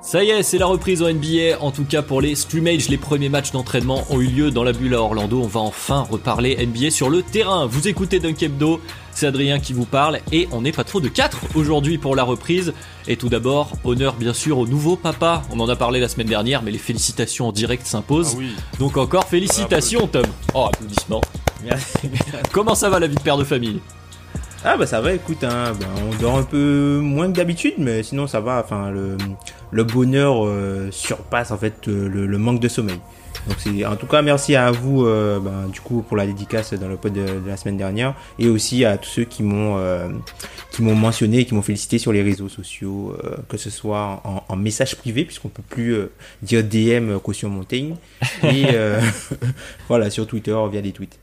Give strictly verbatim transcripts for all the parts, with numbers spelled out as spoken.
Ça y est, c'est la reprise en N B A, en tout cas pour les scrimmages, les premiers matchs d'entraînement ont eu lieu dans la bulle à Orlando, on va enfin reparler N B A sur le terrain. Vous écoutez Dunk Hebdo, c'est Adrien qui vous parle et on n'est pas trop de quatre aujourd'hui pour la reprise. Et tout d'abord, honneur bien sûr au nouveau papa, on en a parlé la semaine dernière mais les félicitations en direct s'imposent, ah oui. Donc encore félicitations Tom. Oh, applaudissements. Merci. Comment ça va la vie de père de famille ? Ah bah ça va, écoute, hein, bah on dort un peu moins que d'habitude, mais sinon ça va, enfin le, le bonheur euh, surpasse en fait euh, le, le manque de sommeil. Donc c'est, en tout cas merci à vous euh, bah, du coup pour la dédicace dans le pod de, de la semaine dernière et aussi à tous ceux qui m'ont euh, qui m'ont mentionné et qui m'ont félicité sur les réseaux sociaux, euh, que ce soit en, en message privé puisqu'on peut plus euh, dire D M euh, caution montagne et euh, voilà sur Twitter via des tweets.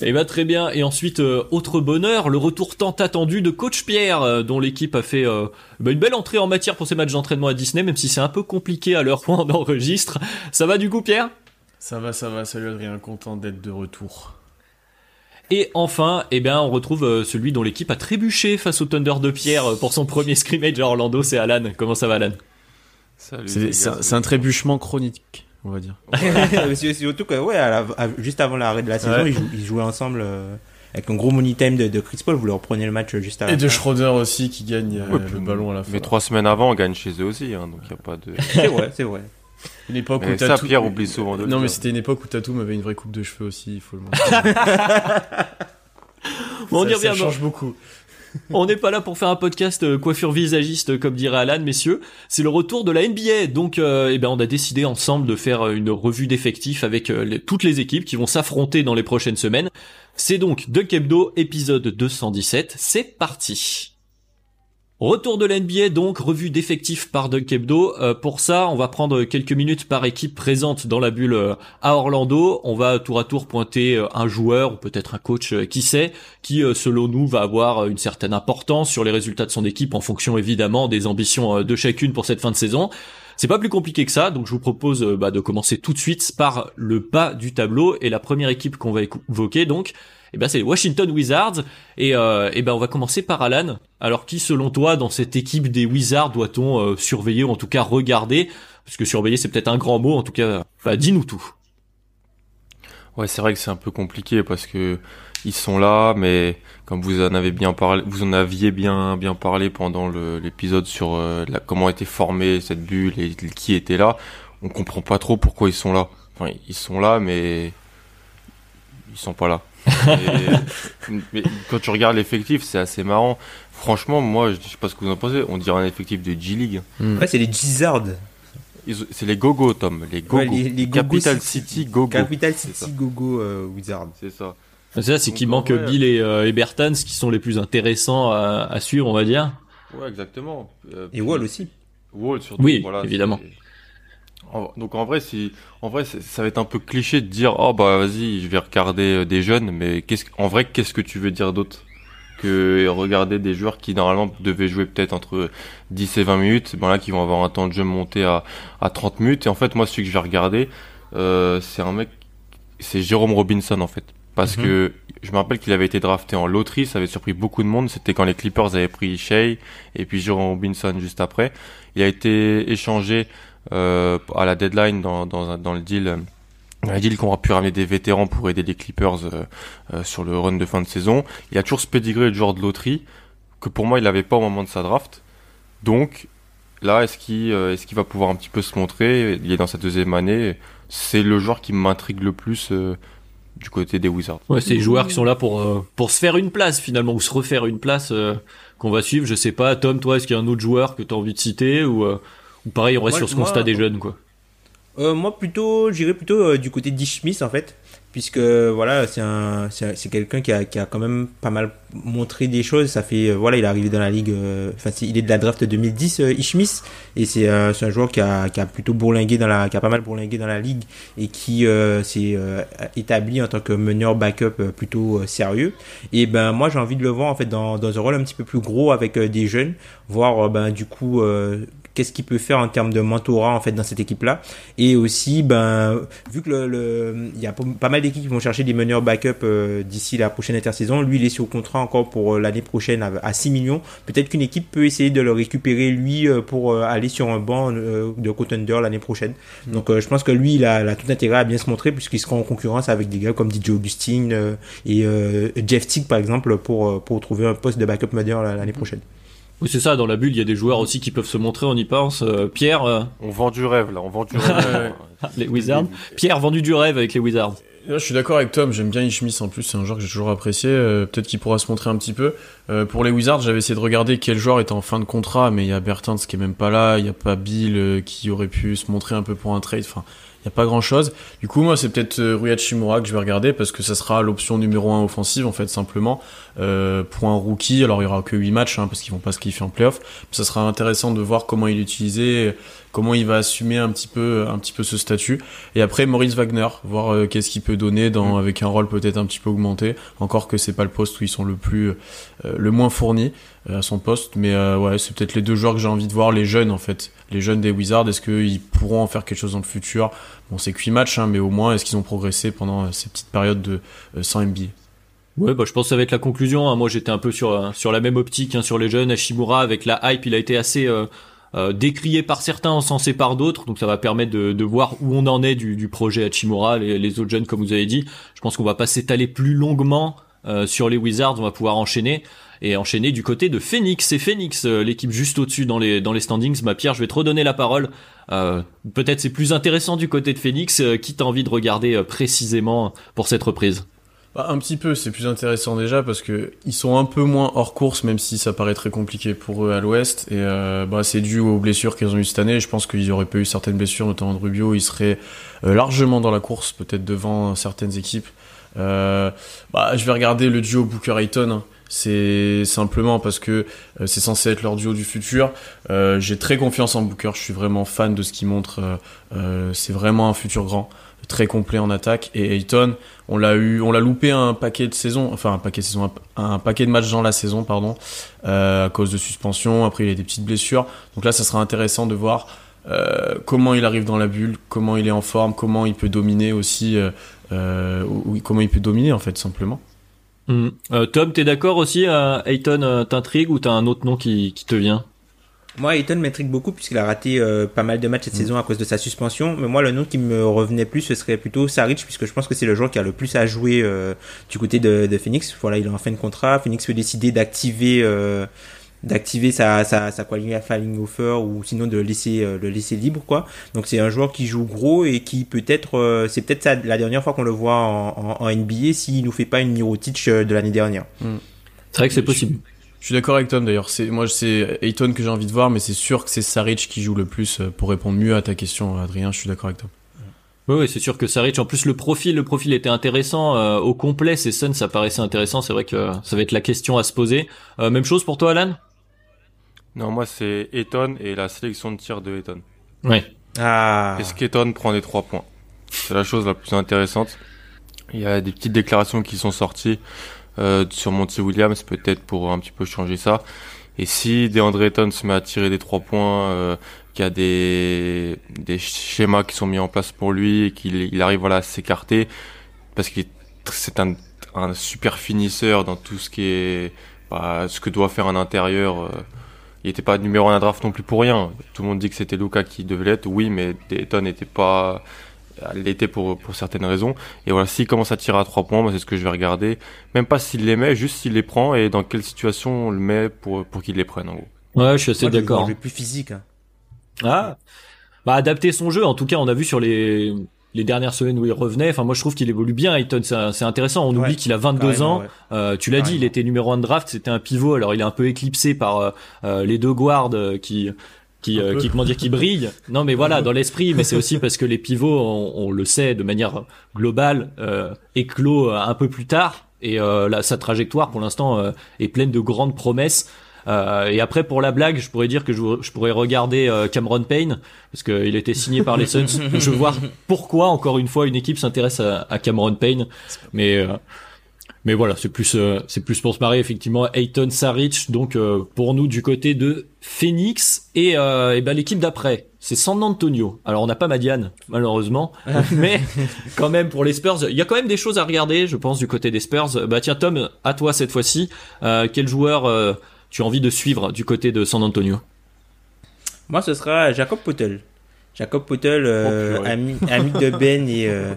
Et eh bah ben, très bien, et ensuite euh, autre bonheur, le retour tant attendu de Coach Pierre euh, dont l'équipe a fait euh, bah, une belle entrée en matière pour ses matchs d'entraînement à Disney, même si c'est un peu compliqué à l'heure où on enregistre. Ça va du coup Pierre ? Ça va, ça va, salut Adrien, content d'être de retour. Et enfin, eh bien, on retrouve euh, celui dont l'équipe a trébuché face au Thunder de Pierre euh, pour son premier scrimmage à Orlando, c'est Alan. Comment ça va Alan ? Salut, c'est, gars, c'est, un, c'est un trébuchement chronique. On va dire. Ouais, c'est surtout que, ouais, à la, à, juste avant l'arrêt de la saison, ouais. ils, jou- ils jouaient ensemble euh, avec un gros money time de, de Chris Paul. Vous leur prenez le match juste avant. Et de Schroeder aussi qui gagne euh, ouais, le ballon à la fin. Mais trois semaines avant, on gagne chez eux aussi, hein, donc il y a pas de. C'est vrai, c'est vrai. Une époque mais où ça, Tatum... Pierre oublie souvent de. Non, mais c'était une époque où Tatum avait une vraie coupe de cheveux aussi. Il faut le montrer. Bon, ça, ça change beaucoup. On n'est pas là pour faire un podcast euh, coiffure visagiste comme dirait Alan, messieurs. C'est le retour de la N B A, donc euh, eh ben on a décidé ensemble de faire une revue d'effectifs avec euh, les, toutes les équipes qui vont s'affronter dans les prochaines semaines. C'est donc Dunk Hebdo, épisode deux cent dix-sept. C'est parti. Retour de la N B A, donc revue d'effectifs par Dunk Hebdo. Euh, pour ça, on va prendre quelques minutes par équipe présente dans la bulle euh, à Orlando. On va tour à tour pointer euh, un joueur ou peut-être un coach, euh, qui sait, qui euh, selon nous va avoir euh, une certaine importance sur les résultats de son équipe en fonction évidemment des ambitions euh, de chacune pour cette fin de saison. C'est pas plus compliqué que ça, donc je vous propose euh, bah, de commencer tout de suite par le bas du tableau et la première équipe qu'on va évoquer donc. Eh ben c'est les Washington Wizards et euh, eh ben on va commencer par Alan. Alors qui selon toi dans cette équipe des Wizards doit-on euh, surveiller ou en tout cas regarder ? Parce que surveiller c'est peut-être un grand mot, en tout cas bah, dis-nous tout. Ouais, c'est vrai que c'est un peu compliqué parce que ils sont là, mais comme vous en avez bien parlé, vous en aviez bien bien parlé pendant le, l'épisode sur euh, la, comment était formée cette bulle et qui était là, on comprend pas trop pourquoi ils sont là. Enfin ils sont là, mais ils sont pas là. Et, mais quand tu regardes l'effectif, c'est assez marrant. Franchement, moi, je sais pas ce que vous en pensez. On dirait un effectif de G-League. Mm. Ouais, c'est les Gizards. C'est les Go-Go, Tom. Les Go-Go. Ouais, les, les Capital City Go-Go. Capital City Go-Go euh, Wizards. C'est ça. C'est ça, c'est donc, qu'il manque ouais. Bill et, euh, et Bertans qui sont les plus intéressants à, à suivre, on va dire. Ouais, exactement. Euh, et Wall aussi. Wall surtout. Oui, voilà, évidemment. C'est... Donc en vrai, si, en vrai, ça va être un peu cliché de dire oh bah vas-y, je vais regarder des jeunes, mais qu'est-ce, en vrai, qu'est-ce que tu veux dire d'autre que regarder des joueurs qui normalement devaient jouer peut-être entre dix et vingt minutes, ben là qui vont avoir un temps de jeu monté à à trente minutes. Et en fait, moi celui que je vais regarder, euh, c'est un mec, c'est Jérôme Robinson en fait, parce mm-hmm. que je me rappelle qu'il avait été drafté en loterie, ça avait surpris beaucoup de monde. C'était quand les Clippers avaient pris Shai et puis Jérôme Robinson juste après. Il a été échangé. Euh, à la deadline dans dans dans le deal dans le deal qu'on a pu ramener des vétérans pour aider les Clippers euh, euh, sur le run de fin de saison. Il a toujours ce pedigree de joueur de loterie que pour moi il n'avait pas au moment de sa draft. Donc là est-ce qu'il euh, est-ce qu'il va pouvoir un petit peu se montrer ? Il est dans sa deuxième année, c'est le joueur qui m'intrigue le plus euh, du côté des Wizards. Ouais, c'est les joueurs qui sont là pour euh, pour se faire une place finalement, ou se refaire une place euh, qu'on va suivre. Je sais pas, Tom, toi, est-ce qu'il y a un autre joueur que t'as envie de citer ou euh, ou pareil, on reste moi, sur ce moi, constat des jeunes quoi. Euh, moi plutôt, j'irais plutôt euh, du côté d'Ish Smith en fait, puisque euh, voilà, c'est un c'est, un, c'est quelqu'un qui a qui a quand même pas mal montré des choses. Ça fait euh, voilà, il est arrivé dans la ligue, enfin euh, il est de la draft deux mille dix, euh, Ish Smith, et c'est euh, c'est un joueur qui a qui a plutôt bourlingué dans la qui a pas mal bourlingué dans la ligue et qui euh, s'est euh, établi en tant que meneur backup euh, plutôt euh, sérieux. Et ben moi j'ai envie de le voir en fait dans dans un rôle un petit peu plus gros avec euh, des jeunes, voir euh, ben du coup euh, qu'est-ce qu'il peut faire en termes de mentorat en fait dans cette équipe-là, et aussi ben vu que le, le il y a pas mal d'équipes qui vont chercher des meneurs backup euh, d'ici la prochaine intersaison, lui il est sur contrat encore pour euh, l'année prochaine à, à six millions. Peut-être qu'une équipe peut essayer de le récupérer lui euh, pour euh, aller sur un banc euh, de contender l'année prochaine. Mm. Donc euh, je pense que lui il a, il a tout intérêt à bien se montrer puisqu'il sera en concurrence avec des gars comme D J Augustin euh, et euh, Jeff Teague par exemple pour pour trouver un poste de backup meneur l'année prochaine. Oui, c'est ça, dans la bulle, il y a des joueurs aussi qui peuvent se montrer, on y pense. Euh, Pierre euh... On vend du rêve, là, on vend du rêve. Les Wizards. Pierre, vendu du rêve avec les Wizards. Là, je suis d'accord avec Tom, j'aime bien Ish Smith en plus, c'est un joueur que j'ai toujours apprécié, euh, peut-être qu'il pourra se montrer un petit peu. Euh, pour les Wizards, j'avais essayé de regarder quel joueur était en fin de contrat, mais il y a Bertans qui est même pas là, il y a pas Bill euh, qui aurait pu se montrer un peu pour un trade, enfin... Il n'y a pas grand-chose. Du coup, moi, c'est peut-être euh, Rui Hachimura que je vais regarder parce que ça sera l'option numéro un offensive, en fait, simplement. Euh, pour un rookie, alors il n'y aura que huit matchs hein, parce qu'ils vont pas se qualifier en play-off. Ça sera intéressant de voir comment il est utilisé, comment il va assumer un petit peu, un petit peu ce statut. Et après, Moritz Wagner, voir euh, qu'est-ce qu'il peut donner dans, avec un rôle peut-être un petit peu augmenté. Encore que c'est pas le poste où ils sont le plus, euh, le moins fournis à son poste, mais euh, ouais, c'est peut-être les deux joueurs que j'ai envie de voir, les jeunes en fait, les jeunes des Wizards. Est-ce qu'ils pourront en faire quelque chose dans le futur? Bon, c'est que huit matchs, hein, mais au moins, est-ce qu'ils ont progressé pendant ces petites périodes de euh, sans N B A? Ouais, bah je pense que ça va être la conclusion. Hein. Moi, j'étais un peu sur euh, sur la même optique hein, sur les jeunes. Hachimura avec la hype, il a été assez euh, euh, décrié par certains, encensé par d'autres, donc ça va permettre de, de voir où on en est du, du projet Hachimura. Les, les autres jeunes, comme vous avez dit, je pense qu'on va pas s'étaler plus longuement euh, sur les Wizards. On va pouvoir enchaîner. Et enchaîner du côté de Phoenix. C'est Phoenix, euh, l'équipe juste au-dessus dans les dans les standings. Bah Pierre, je vais te redonner la parole. Euh, peut-être c'est plus intéressant du côté de Phoenix. Euh, qui t'as envie de regarder euh, précisément pour cette reprise? Bah, un petit peu, c'est plus intéressant déjà parce que ils sont un peu moins hors course, même si ça paraît très compliqué pour eux à l'Ouest. Et euh, bah c'est dû aux blessures qu'ils ont eues cette année. Je pense qu'ils auraient pas eu certaines blessures, notamment de Rubio, ils seraient euh, largement dans la course, peut-être devant certaines équipes. Euh, bah je vais regarder le duo Booker Ayton. Hein. C'est simplement parce que euh, c'est censé être leur duo du futur. Euh, j'ai très confiance en Booker, je suis vraiment fan de ce qu'il montre. Euh, euh, c'est vraiment un futur grand, très complet en attaque. Et Ayton, on l'a eu, on l'a loupé un paquet de saisons, enfin un paquet de saisons, un, un paquet de matchs dans la saison, pardon, euh, à cause de suspension. Après, il y a des petites blessures. Donc là, ça sera intéressant de voir euh, comment il arrive dans la bulle, comment il est en forme, comment il peut dominer aussi, euh, euh, comment il peut dominer en fait simplement. Mmh. Euh, Tom, t'es d'accord aussi euh, Ayton euh, t'intrigue ou t'as un autre nom qui, qui te vient? Moi, Ayton m'intrigue beaucoup puisqu'il a raté euh, pas mal de matchs cette mmh. saison à cause de sa suspension. Mais moi, le nom qui me revenait plus, ce serait plutôt Šarić, puisque je pense que c'est le joueur qui a le plus à jouer euh, du côté de, de Phoenix. Voilà, il est en fin de contrat. Phoenix peut décider d'activer... Euh, d'activer sa sa sa qualifying offer ou sinon de laisser euh, le laisser libre quoi. Donc c'est un joueur qui joue gros et qui peut-être euh, c'est peut-être ça la dernière fois qu'on le voit en en, en N B A s'il nous fait pas une Mirotic de l'année dernière. Mmh. C'est vrai que c'est possible. Je suis d'accord avec Tom d'ailleurs, c'est moi c'est Ayton que j'ai envie de voir, mais c'est sûr que c'est Šarić qui joue le plus pour répondre mieux à ta question Adrien, je suis d'accord avec Tom. Oui, oui, c'est sûr que Šarić, en plus le profil, le profil était intéressant euh, au complet, ces Suns ça paraissait intéressant, c'est vrai que ça va être la question à se poser. Euh, même chose pour toi Alan? Non, moi, c'est Ayton et la sélection de tir de Ayton. Oui. Ah. Est-ce qu'Ayton prend les trois points? C'est la chose la plus intéressante. Il y a des petites déclarations qui sont sorties euh, sur Monty Williams, peut-être pour un petit peu changer ça. Et si Deandre Ayton se met à tirer des trois points, euh, qu'il y a des, des schémas qui sont mis en place pour lui, et qu'il il arrive voilà, à s'écarter, parce que c'est un, un super finisseur dans tout ce qui est bah, ce que doit faire un intérieur... Euh, il était pas numéro un à la draft non plus pour rien. Tout le monde dit que c'était Luka qui devait l'être. Oui, mais Ayton n'était pas, l'était pour, pour certaines raisons. Et voilà, s'il commence à tirer à trois points, bah, c'est ce que je vais regarder. Même pas s'il les met, juste s'il les prend et dans quelle situation on le met pour, pour qu'il les prenne, en gros. Ouais, je suis assez Moi, d'accord. Je vais, je vais plus physique, hein. Ah. Bah, adapter son jeu. En tout cas, on a vu sur les, les dernières semaines où il revenait. Enfin, moi, je trouve qu'il évolue bien, Ayton. C'est, c'est intéressant. On ouais, oublie qu'il a vingt-deux ans. Ouais. Euh, tu l'as carrément dit, il était numéro un de draft. C'était un pivot. Alors, il est un peu éclipsé par euh, les deux guards qui... qui, euh, qui comment dire, qui brille. Non, mais voilà, dans l'esprit, mais c'est aussi parce que les pivots, on, on le sait de manière globale, euh, éclos un peu plus tard. Et euh, là, sa trajectoire, pour l'instant, euh, est pleine de grandes promesses. Euh, et après, pour la blague, je pourrais dire que je, je pourrais regarder euh, Cameron Payne, parce qu'il était signé par les Suns. Je veux voir pourquoi, encore une fois, une équipe s'intéresse à, à Cameron Payne. Mais... Euh, Mais voilà, c'est plus euh, c'est plus pour se marrer, effectivement. Ayton, Šarić, donc euh, pour nous du côté de Phoenix. Et, euh, et ben l'équipe d'après, c'est San Antonio. Alors on n'a pas Madiane, malheureusement, mais quand même pour les Spurs, il y a quand même des choses à regarder, je pense, du côté des Spurs. Bah tiens Tom, à toi cette fois-ci, euh, quel joueur euh, tu as envie de suivre du côté de San Antonio? Moi ce sera Jakob Poeltl. Jakob Poeltl, euh, oh, ami, ami de Ben et... Euh...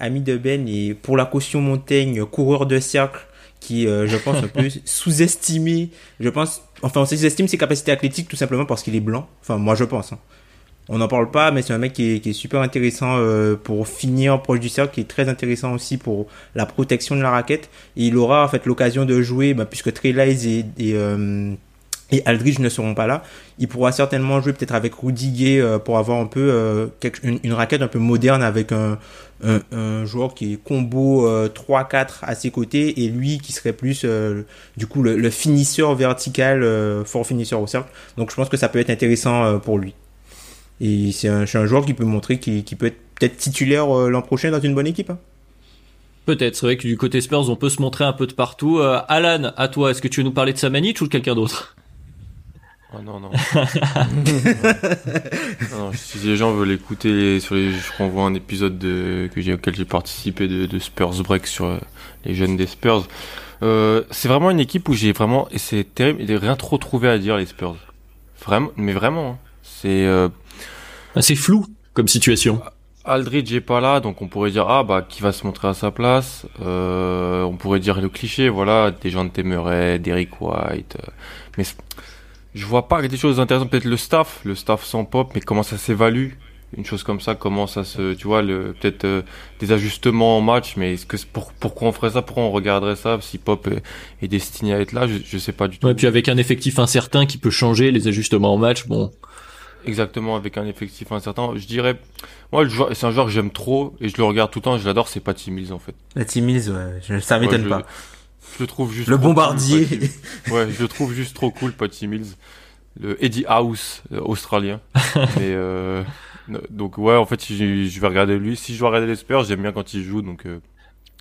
Ami de Ben et pour la caution montagne, coureur de cercle qui, euh, je pense, un peu sous-estimé. Je pense, enfin, on sous-estime ses capacités athlétiques tout simplement parce qu'il est blanc. Enfin, moi, je pense. Hein. On n'en parle pas, mais c'est un mec qui est, qui est super intéressant euh, pour finir proche du cercle, qui est très intéressant aussi pour la protection de la raquette. Et il aura en fait l'occasion de jouer, bah, puisque Trey Lyles et, et, euh, et Aldridge ne seront pas là. Il pourra certainement jouer peut-être avec Rudy Gay euh, pour avoir un peu euh, quelque, une, une raquette un peu moderne avec un. Un, un joueur qui est combo euh, trois quatre à ses côtés et lui qui serait plus euh, du coup le, le finisseur vertical, euh, fort finisseur au cercle. Donc je pense que ça peut être intéressant euh, pour lui. Et c'est un, c'est un joueur qui peut montrer qu'il, qu'il peut être peut-être titulaire euh, l'an prochain dans une bonne équipe. Hein. Peut-être, c'est vrai que du côté Spurs on peut se montrer un peu de partout. Euh, Alan, à toi, est-ce que tu veux nous parler de Samanic ou de quelqu'un d'autre ? Oh non, non. non, si les gens veulent écouter, sur les, je renvoie un épisode de, que j'ai, auquel j'ai participé de, de Spurs Break sur euh, les jeunes des Spurs. Euh, c'est vraiment une équipe où j'ai vraiment, et c'est terrible, il n'y a rien trop trouvé à dire les Spurs. Vraiment, mais vraiment. Hein. C'est euh, assez flou comme situation. Aldridge n'est pas là, donc on pourrait dire, ah bah, qui va se montrer à sa place euh, on pourrait dire le cliché, voilà, des gens de Temeray, Derrick White. Euh, mais je vois pas des choses intéressantes, peut-être le staff, le staff sans Pop, mais comment ça s'évalue, une chose comme ça, comment ça se, tu vois, le, peut-être euh, des ajustements en match, mais est-ce que pour, pourquoi on ferait ça, pourquoi on regarderait ça, si Pop est, est destiné à être là, je, je sais pas du tout. Ouais, puis avec un effectif incertain qui peut changer les ajustements en match, bon. Exactement, avec un effectif incertain, je dirais, moi, le joueur, c'est un joueur que j'aime trop et je le regarde tout le temps, je l'adore, c'est Patty Mills en fait. Patty Mills, ouais, je, ça m'étonne ouais, je, pas. Je le trouve juste le bombardier. Cool, ouais, je le trouve juste trop cool, Patty Mills, le Eddie House euh, australien. Mais euh, donc ouais, en fait, si je vais regarder lui, si je dois regarder les Spurs, j'aime bien quand il joue, donc euh,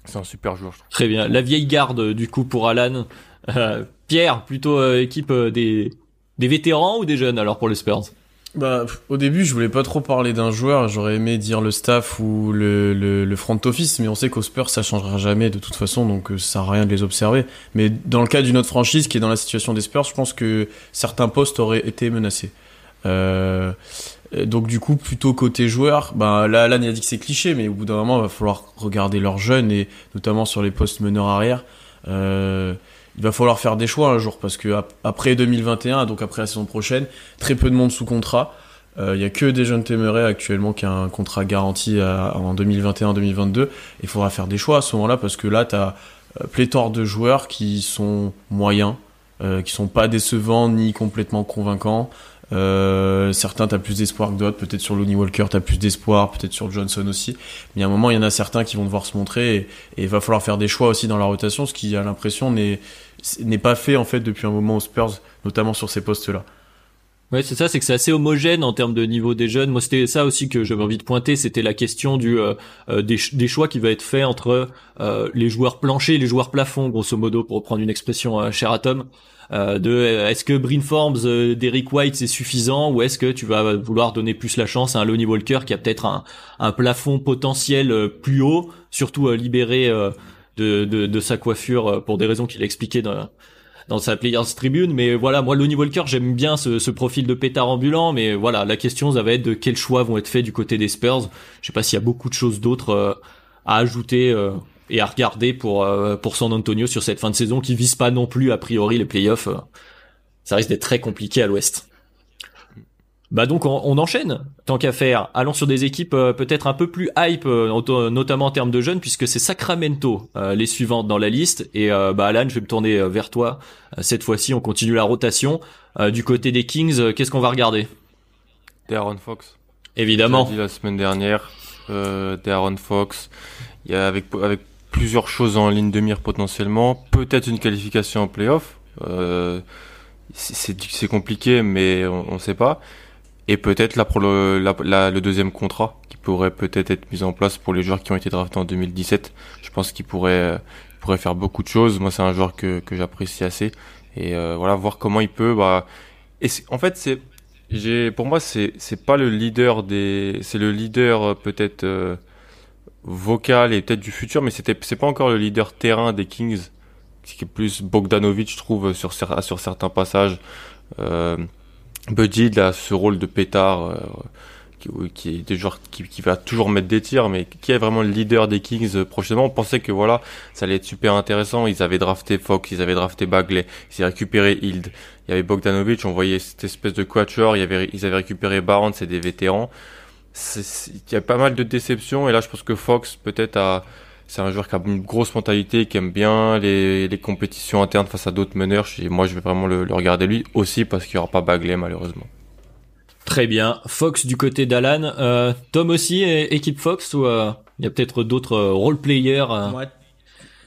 c'est un super joueur. Je trouve. Très bien. La vieille garde du coup pour Alan, euh, Pierre, plutôt euh, équipe euh, des des vétérans ou des jeunes alors pour les Spurs? Bah, au début, je voulais pas trop parler d'un joueur. J'aurais aimé dire le staff ou le, le, le front office, mais on sait qu'aux Spurs, ça changera jamais de toute façon, donc ça sert à rien de les observer. Mais dans le cas d'une autre franchise qui est dans la situation des Spurs, je pense que certains postes auraient été menacés. Euh, donc du coup, plutôt côté joueur, bah, là, Alan a dit que c'est cliché, mais au bout d'un moment, il va falloir regarder leurs jeunes et notamment sur les postes meneurs arrière. Euh, Il va falloir faire des choix un jour parce que après deux mille vingt et un, donc après la saison prochaine, très peu de monde sous contrat. Euh, il y a que des jeunes Temeray actuellement qui a un contrat garanti à, en deux mille vingt et un deux mille vingt-deux. Il faudra faire des choix à ce moment-là parce que là, tu as pléthore de joueurs qui sont moyens, euh, qui sont pas décevants ni complètement convaincants. Euh, certains t'as plus d'espoir que d'autres, peut-être sur Lonnie Walker t'as plus d'espoir, peut-être sur Johnson aussi, mais à un moment il y en a certains qui vont devoir se montrer et il va falloir faire des choix aussi dans la rotation, ce qui à l'impression n'est, n'est pas fait en fait depuis un moment aux Spurs, notamment sur ces postes-là. Ouais, c'est ça, c'est que c'est assez homogène en termes de niveau des jeunes. Moi, c'était ça aussi que j'avais envie de pointer, c'était la question du euh, des, des choix qui va être fait entre euh, les joueurs planchers et les joueurs plafonds, grosso modo, pour reprendre une expression euh, chère à Tom, euh, de euh, est-ce que Bryn Forbes, euh, Derrick White, c'est suffisant ou est-ce que tu vas vouloir donner plus la chance à un Lonnie Walker qui a peut-être un, un plafond potentiel euh, plus haut, surtout euh, libéré euh, de, de, de sa coiffure euh, pour des raisons qu'il a expliquées dans... dans sa Players Tribune, mais voilà, moi Lonnie Walker, j'aime bien ce, ce profil de pétard ambulant, mais voilà, la question ça va être de quels choix vont être faits du côté des Spurs. Je sais pas s'il y a beaucoup de choses d'autres euh, à ajouter euh, et à regarder pour euh, pour San Antonio sur cette fin de saison qui vise pas non plus a priori les playoffs. Euh, ça risque d'être très compliqué à l'Ouest. Bah donc on, on enchaîne tant qu'à faire. Allons sur des équipes euh, peut-être un peu plus hype, euh, notamment en termes de jeunes, puisque c'est Sacramento euh, les suivantes dans la liste. Et euh, bah Alan, je vais me tourner euh, vers toi. Cette fois-ci, on continue la rotation euh, du côté des Kings. Euh, qu'est-ce qu'on va regarder? De'Aaron Fox. Évidemment. Dit la semaine dernière, euh, De'Aaron Fox. Il y a avec avec plusieurs choses en ligne de mire potentiellement, peut-être une qualification en play-off. Euh, c'est, c'est compliqué, mais on ne sait pas. Et peut-être là pour le, la, la, le deuxième contrat qui pourrait peut-être être mis en place pour les joueurs qui ont été draftés en deux mille dix-sept. Je pense qu'il pourrait, il pourrait faire beaucoup de choses. Moi, c'est un joueur que, que j'apprécie assez. Et euh, voilà, voir comment il peut. Bah, et c'est, en fait, c'est, j'ai, pour moi, c'est, c'est pas le leader des, c'est le leader peut-être euh, vocal et peut-être du futur, mais c'était, c'est pas encore le leader terrain des Kings. Ce qui est plus Bogdanović, je trouve, sur, sur certains passages. Euh, Buddy, il a ce rôle de pétard, euh, qui, qui est des joueurs qui, qui va toujours mettre des tirs, mais qui est vraiment le leader des Kings euh, prochainement. On pensait que voilà, ça allait être super intéressant. Ils avaient drafté Fox, ils avaient drafté Bagley, ils avaient récupéré Hield. Il y avait Bogdanović, on voyait cette espèce de quatuor. Il y avait, ils avaient récupéré Barnes, c'est des vétérans. C'est, c'est, il y a pas mal de déceptions. Et là, je pense que Fox, peut-être, a, c'est un joueur qui a une grosse mentalité, qui aime bien les, les compétitions internes face à d'autres meneurs. Et moi, je vais vraiment le, le regarder lui aussi parce qu'il n'y aura pas Bagley, malheureusement. Très bien. Fox du côté d'Alan. Euh, Tom aussi, équipe Fox, ou euh, il y a peut-être d'autres euh, role-players euh... Moi,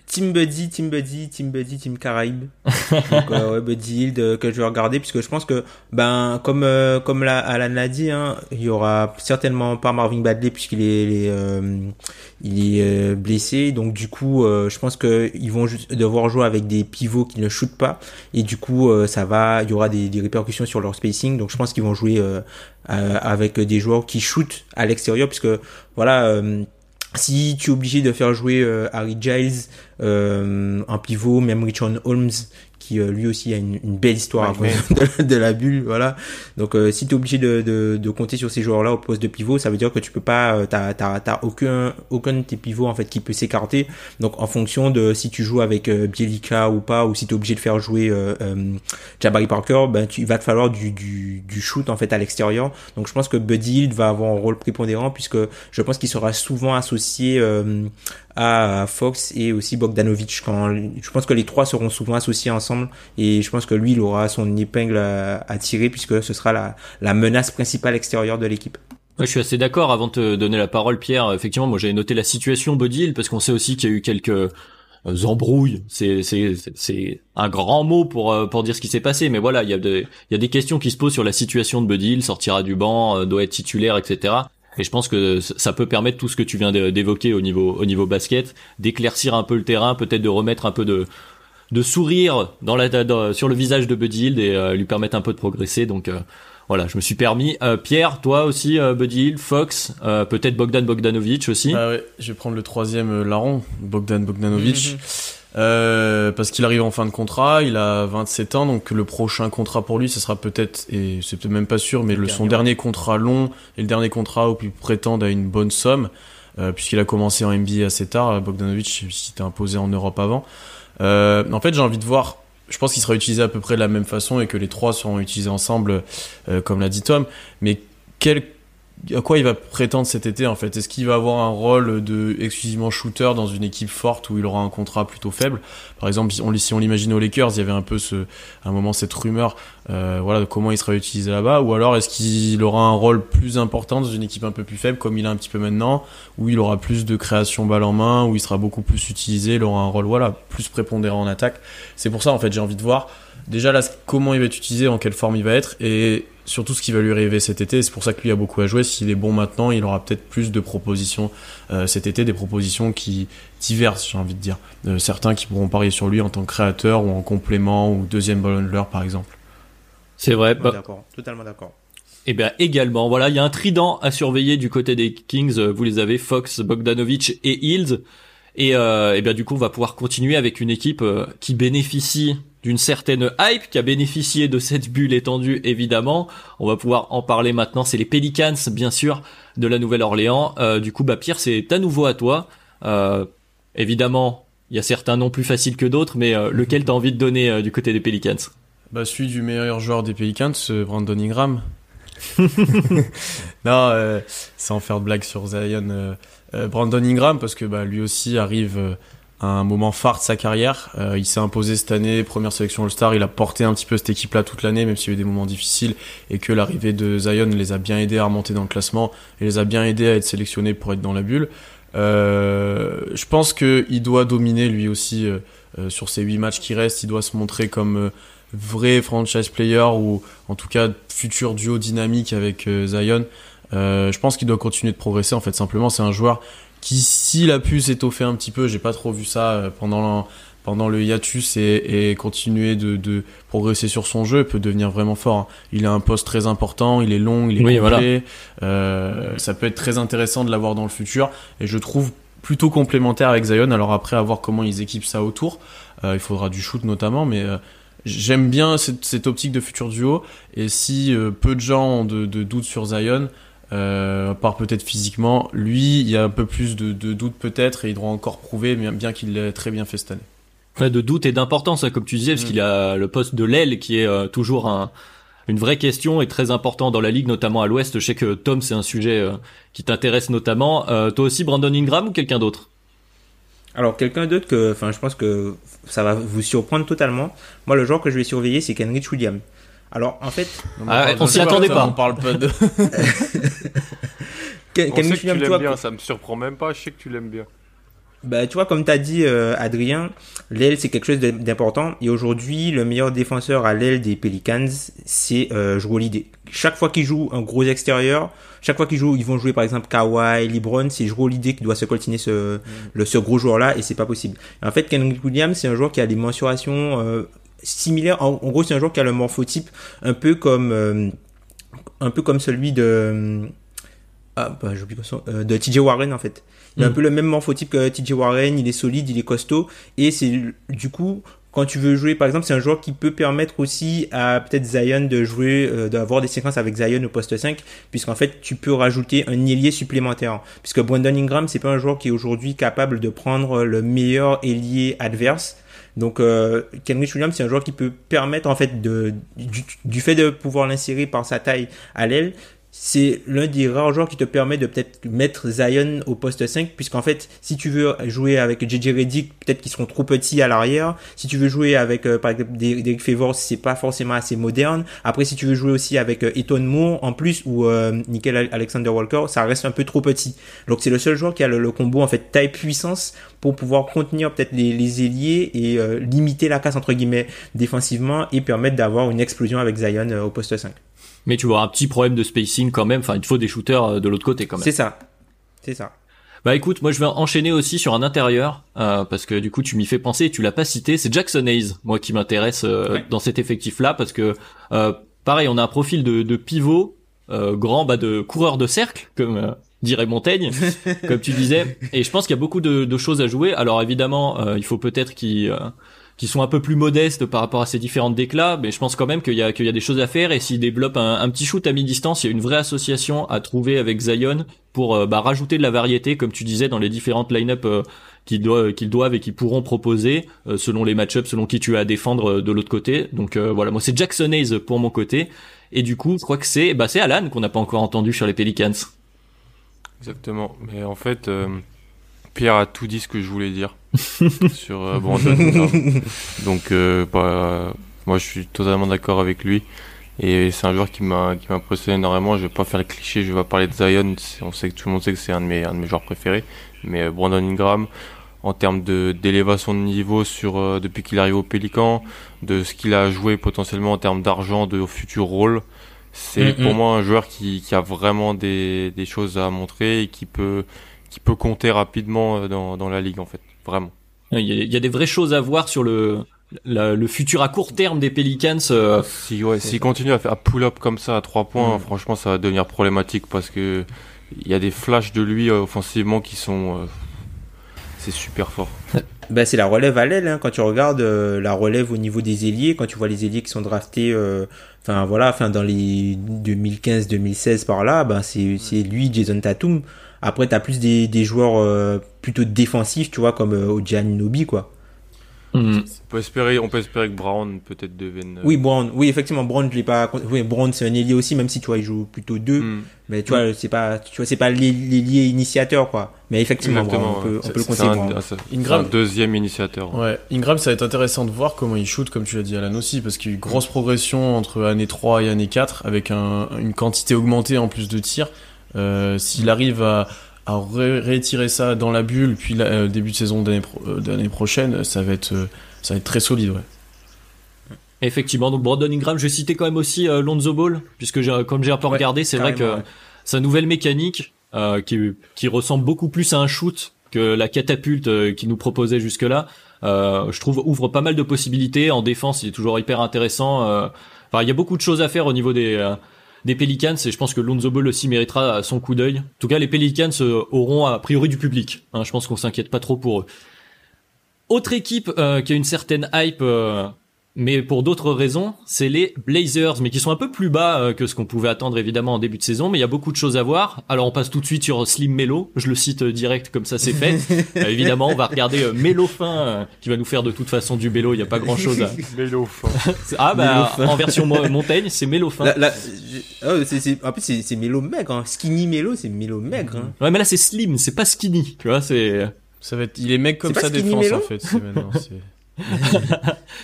Team Buddy, Team Buddy, Team Buddy, Team Caraïbes. Donc, euh, ouais, Buddy Hield que je vais regarder puisque je pense que, ben, comme euh, comme la, Alan l'a dit, hein, il y aura certainement pas Marvin Bagley puisqu'il est il est, euh, il est euh, blessé. Donc du coup, euh, je pense que ils vont juste devoir jouer avec des pivots qui ne shootent pas et du coup, euh, ça va, il y aura des, des répercussions sur leur spacing. Donc je pense qu'ils vont jouer euh, euh, avec des joueurs qui shootent à l'extérieur puisque voilà. Euh, Si tu es obligé de faire jouer euh, Harry Giles, euh, un pivot, même Richard Holmes, qui euh, lui aussi a une, une belle histoire ouais, de, de la bulle, voilà. Donc euh, si tu es obligé de, de, de compter sur ces joueurs-là au poste de pivot, ça veut dire que tu peux pas, euh, t'as, t'as, t'as aucun, aucun de tes pivots en fait qui peut s'écarter. Donc en fonction de si tu joues avec euh, Bjelica ou pas, ou si tu es obligé de faire jouer euh, euh, Jabari Parker, ben tu, il va te falloir du, du, du shoot en fait à l'extérieur. Donc je pense que Buddy Hield va avoir un rôle prépondérant puisque je pense qu'il sera souvent associé euh, à Fox et aussi Bogdanović. Quand je pense que les trois seront souvent associés ensemble et je pense que lui il aura son épingle à, à tirer puisque ce sera la, la menace principale extérieure de l'équipe. Ouais, je suis assez d'accord. Avant de te donner la parole, Pierre, effectivement, moi j'avais noté la situation Buddy Hield parce qu'on sait aussi qu'il y a eu quelques embrouilles. C'est c'est c'est un grand mot pour pour dire ce qui s'est passé, mais voilà, il y a des il y a des questions qui se posent sur la situation de Buddy Hield. Sortira du banc, doit être titulaire, et cetera. Et je pense que ça peut permettre tout ce que tu viens d'évoquer au niveau au niveau basket, d'éclaircir un peu le terrain, peut-être de remettre un peu de de sourire dans la dans, sur le visage de Buddy Hield et euh, lui permettre un peu de progresser. Donc euh, voilà, je me suis permis. Euh, Pierre, toi aussi, euh, Buddy Hield, Fox, euh, peut-être Bogdan Bogdanović aussi. Ah ouais, je vais prendre le troisième larron, Bogdan Bogdanović, mm-hmm. euh, parce qu'il arrive en fin de contrat, il a vingt-sept ans, donc le prochain contrat pour lui, ce sera peut-être, et c'est peut-être même pas sûr, mais le, le dernier, son ouais. dernier contrat long et le dernier contrat où il prétend à une bonne somme, euh, puisqu'il a commencé en N B A assez tard. Bogdanović, il s'était imposé en Europe avant. Euh, en fait, j'ai envie de voir. Je pense qu'il sera utilisé à peu près de la même façon et que les trois seront utilisés ensemble, euh, comme l'a dit Tom. Mais quel, à quoi il va prétendre cet été en fait? Est-ce qu'il va avoir un rôle de exclusivement shooter dans une équipe forte où il aura un contrat plutôt faible? Par exemple, on, si on l'imagine aux Lakers, il y avait un peu ce, à un moment cette rumeur, euh, voilà, de comment il sera utilisé là-bas. Ou alors, est-ce qu'il aura un rôle plus important dans une équipe un peu plus faible comme il a un petit peu maintenant, où il aura plus de création balle en main, où il sera beaucoup plus utilisé, il aura un rôle, voilà, plus prépondérant en attaque. C'est pour ça en fait, j'ai envie de voir déjà là comment il va être utilisé, en quelle forme il va être et surtout ce qui va lui arriver cet été. C'est pour ça que lui a beaucoup à jouer. S'il est bon maintenant, il aura peut-être plus de propositions euh, cet été, des propositions qui diverses, j'ai envie de dire. Euh, certains qui pourront parier sur lui en tant que créateur ou en complément ou deuxième ball handler par exemple. C'est vrai. Bah... D'accord, totalement d'accord. Et bien également, voilà, il y a un trident à surveiller du côté des Kings. Vous les avez, Fox, Bogdanović et Hield. Et, euh, et bien du coup, on va pouvoir continuer avec une équipe euh, qui bénéficie d'une certaine hype, qui a bénéficié de cette bulle étendue, évidemment. On va pouvoir en parler maintenant. C'est les Pelicans, bien sûr, de la Nouvelle-Orléans. Euh, du coup, bah, Pierre, c'est à nouveau à toi. Euh, évidemment, il y a certains noms plus faciles que d'autres, mais euh, lequel t'as envie de donner euh, du côté des Pelicans? Bah, celui du meilleur joueur des Pelicans, Brandon Ingram. Non, euh, sans faire de blague sur Zion, euh, euh, Brandon Ingram, parce que bah, lui aussi arrive euh, à un moment phare de sa carrière. Euh, il s'est imposé cette année, première sélection All-Star, il a porté un petit peu cette équipe-là toute l'année, même s'il y a eu des moments difficiles, et que l'arrivée de Zion les a bien aidés à remonter dans le classement, et les a bien aidés à être sélectionnés pour être dans la bulle. Euh, je pense qu'il doit dominer lui aussi euh, euh, sur ces huit matchs qui restent. Il doit se montrer comme euh, vrai franchise player, ou en tout cas futur duo dynamique avec euh, Zion. Euh, je pense qu'il doit continuer de progresser, en fait. Simplement, c'est un joueur qui, s'il a pu s'étoffer un petit peu, j'ai pas trop vu ça euh, pendant, le, pendant le hiatus, et, et continuer de, de progresser sur son jeu, peut devenir vraiment fort, hein. Il a un poste très important, il est long, il est oui, complet, voilà. euh, ça peut être très intéressant de l'avoir dans le futur, et je trouve plutôt complémentaire avec Zion. Alors après, à voir comment ils équipent ça autour, euh, il faudra du shoot notamment, mais euh, j'aime bien cette, cette optique de futur duo, et si euh, peu de gens ont de, de doutes sur Zion, Euh, à part peut-être physiquement, lui, il y a un peu plus de, de doutes peut-être, et il doit encore prouver, mais bien qu'il l'ait très bien fait cette année. Ouais, de doutes et d'importance, comme tu disais, parce mmh. qu'il a le poste de l'aile qui est euh, toujours un, une vraie question et très important dans la ligue, notamment à l'Ouest. Je sais que Tom, c'est un sujet euh, qui t'intéresse notamment. Euh, toi aussi, Brandon Ingram, ou quelqu'un d'autre? Alors, quelqu'un d'autre que, enfin, je pense que ça va vous surprendre totalement. Moi, le joueur que je vais surveiller, c'est Kenrich Williams. Alors, en fait, ah, on, on s'y attendait pas. On parle pas de. Ken, on Ken sait que tu l'aimes toi, bien, pour... ça me surprend même pas. Je sais que tu l'aimes bien. Bah, tu vois, comme t'as dit, euh, Adrien, l'aile, c'est quelque chose d'important. Et aujourd'hui, le meilleur défenseur à l'aile des Pelicans, c'est euh, Jrue Holiday. Chaque fois qu'ils jouent un gros extérieur, chaque fois qu'ils jouent, ils vont jouer par exemple Kawhi, LeBron, c'est Jrue Holiday qui doit se coltiner ce, mm. le, ce gros joueur-là, et c'est pas possible. En fait, Kenrich Williams, c'est un joueur qui a des mensurations. Euh, similaire, en, en gros, c'est un joueur qui a le morphotype un peu comme euh, un peu comme celui de ah bah j'oublie son, euh, de T J Warren, en fait. Il a mm. un peu le même morphotype que T J Warren, il est solide, il est costaud, et c'est du coup, quand tu veux jouer, par exemple, c'est un joueur qui peut permettre aussi à peut-être Zion de jouer, euh, d'avoir des séquences avec Zion au poste cinq, puisqu'en fait, tu peux rajouter un ailier supplémentaire. Puisque Brandon Ingram, c'est pas un joueur qui est aujourd'hui capable de prendre le meilleur ailier adverse. Donc, euh, Kenrich Williams, c'est un joueur qui peut permettre, en fait, de, du, du fait de pouvoir l'insérer par sa taille à l'aile, c'est l'un des rares joueurs qui te permet de peut-être mettre Zion au poste cinq, puisqu'en fait, si tu veux jouer avec J J Redick, peut-être qu'ils seront trop petits à l'arrière. Si tu veux jouer avec, euh, par exemple, Derrick Favors, c'est pas forcément assez moderne. Après, si tu veux jouer aussi avec euh, Eton Moore, en plus, ou euh, Nickeil Alexander-Walker, ça reste un peu trop petit. Donc, c'est le seul joueur qui a le, le combo, en fait, taille-puissance, pour pouvoir contenir peut-être les, les ailiers et euh, limiter la casse, entre guillemets, défensivement, et permettre d'avoir une explosion avec Zion euh, au poste cinq. Mais tu vois, un petit problème de spacing quand même. Enfin, il te faut des shooters de l'autre côté quand même. C'est ça. C'est ça. Bah écoute, moi je vais enchaîner aussi sur un intérieur, euh, parce que du coup tu m'y fais penser, tu l'as pas cité, c'est Jackson Hayes, moi, qui m'intéresse euh, ouais. dans cet effectif-là, parce que euh, pareil, on a un profil de, de pivot, euh, grand, bah de coureur de cercle, comme euh, dirait Montaigne, comme tu disais. Et je pense qu'il y a beaucoup de, de choses à jouer. Alors évidemment, euh, il faut peut-être qu'il... Euh, qui sont un peu plus modestes par rapport à ces différentes déclats, mais je pense quand même qu'il y a, qu'il y a des choses à faire, et s'il développe un, un petit shoot à mi-distance, il y a une vraie association à trouver avec Zion pour euh, bah, rajouter de la variété, comme tu disais, dans les différentes line-up euh, qu'ils doivent, qu'ils doivent et qu'ils pourront proposer, euh, selon les match-ups, selon qui tu as à défendre euh, de l'autre côté. Donc euh, voilà, moi c'est Jackson Hayes pour mon côté, et du coup je crois que c'est, bah, c'est Alan qu'on n'a pas encore entendu sur les Pelicans. Exactement, mais en fait... Euh... Pierre a tout dit ce que je voulais dire sur euh, Brandon Ingram. Donc, euh, bah, moi, je suis totalement d'accord avec lui. Et c'est un joueur qui m'a, qui m'impressionne énormément. Je vais pas faire le cliché, je vais pas parler de Zion. On sait que tout le monde sait que c'est un de mes, un de mes joueurs préférés. Mais euh, Brandon Ingram, en termes de, d'élévation de niveau sur, euh, depuis qu'il arrive au Pélican, de ce qu'il a joué potentiellement en termes d'argent, de futur rôle, c'est mm-hmm. pour moi un joueur qui, qui a vraiment des, des choses à montrer et qui peut, qui peut compter rapidement dans, dans la ligue, en fait, vraiment. Il y, a, il y a des vraies choses à voir sur le, la, le futur à court terme des Pelicans. Euh... Si, ouais, s'ils continuent à, à pull-up comme ça à trois points, mm. franchement, ça va devenir problématique, parce que il y a des flashs de lui euh, offensivement qui sont... Euh, c'est super fort. Ben, c'est la relève à l'aile, hein. Quand tu regardes euh, la relève au niveau des ailiers, quand tu vois les ailiers qui sont draftés, enfin euh, voilà, enfin dans les deux mille quinze deux mille seize par là, ben c'est c'est lui, Jason Tatum. Après t'as plus des des joueurs euh, plutôt défensifs, tu vois, comme euh, Giannobi, quoi. Mm. On peut espérer, on peut espérer que Brown peut-être devienne. Euh... Oui, Brown. Oui, effectivement, Brown, je l'ai pas. Oui, Brown, c'est un ailier aussi, même si tu vois, il joue plutôt deux. Mm. Mais tu vois, mm. c'est pas, tu vois, c'est pas l'ailier initiateur, quoi. Mais effectivement, Brown, on peut, on peut le conseiller. Ingram, deuxième initiateur. Ouais. Ingram, ça va être intéressant de voir comment il shoot, comme tu l'as dit, Alan aussi, parce qu'il y a eu grosse progression entre année trois et année quatre, avec un, une quantité augmentée en plus de tirs. Euh, s'il arrive à à retirer ça dans la bulle, puis là, euh, début de saison d'année, pro- euh, d'année prochaine, ça va être, euh, ça va être très solide. Ouais. Effectivement, donc Brandon Ingram, je vais citer quand même aussi euh, Lonzo Ball, puisque j'ai, comme j'ai un peu ouais, regardé, c'est vrai que ouais. sa nouvelle mécanique, euh, qui, qui ressemble beaucoup plus à un shoot que la catapulte euh, qu'il nous proposait jusque-là, euh, je trouve ouvre pas mal de possibilités. En défense, il est toujours hyper intéressant. Enfin, euh, il y a beaucoup de choses à faire au niveau des... Euh, des Pelicans, et je pense que Lonzo Ball aussi méritera son coup d'œil. En tout cas, les Pelicans auront a priori du public. Hein, je pense qu'on s'inquiète pas trop pour eux. Autre équipe euh, qui a une certaine hype, euh, mais pour d'autres raisons, c'est les Blazers, mais qui sont un peu plus bas euh, que ce qu'on pouvait attendre évidemment en début de saison, mais il y a beaucoup de choses à voir. Alors on passe tout de suite sur Slim Melo, je le cite euh, direct comme ça c'est fait. euh, évidemment, on va regarder euh, Melo fin, euh, qui va nous faire de toute façon du Melo, il y a pas grand-chose à... Melo fin. Ah bah, Melo fin. En version mo- montagne, c'est Melo fin. La, la, oh, c'est, c'est, en plus, c'est, c'est Melo maigre, hein. Skinny Melo, c'est Melo maigre. Hein. Ouais, mais là c'est Slim, c'est pas skinny, tu vois, c'est... Ça va être... Il est maigre comme sa défense, Melo en fait, c'est maintenant, c'est...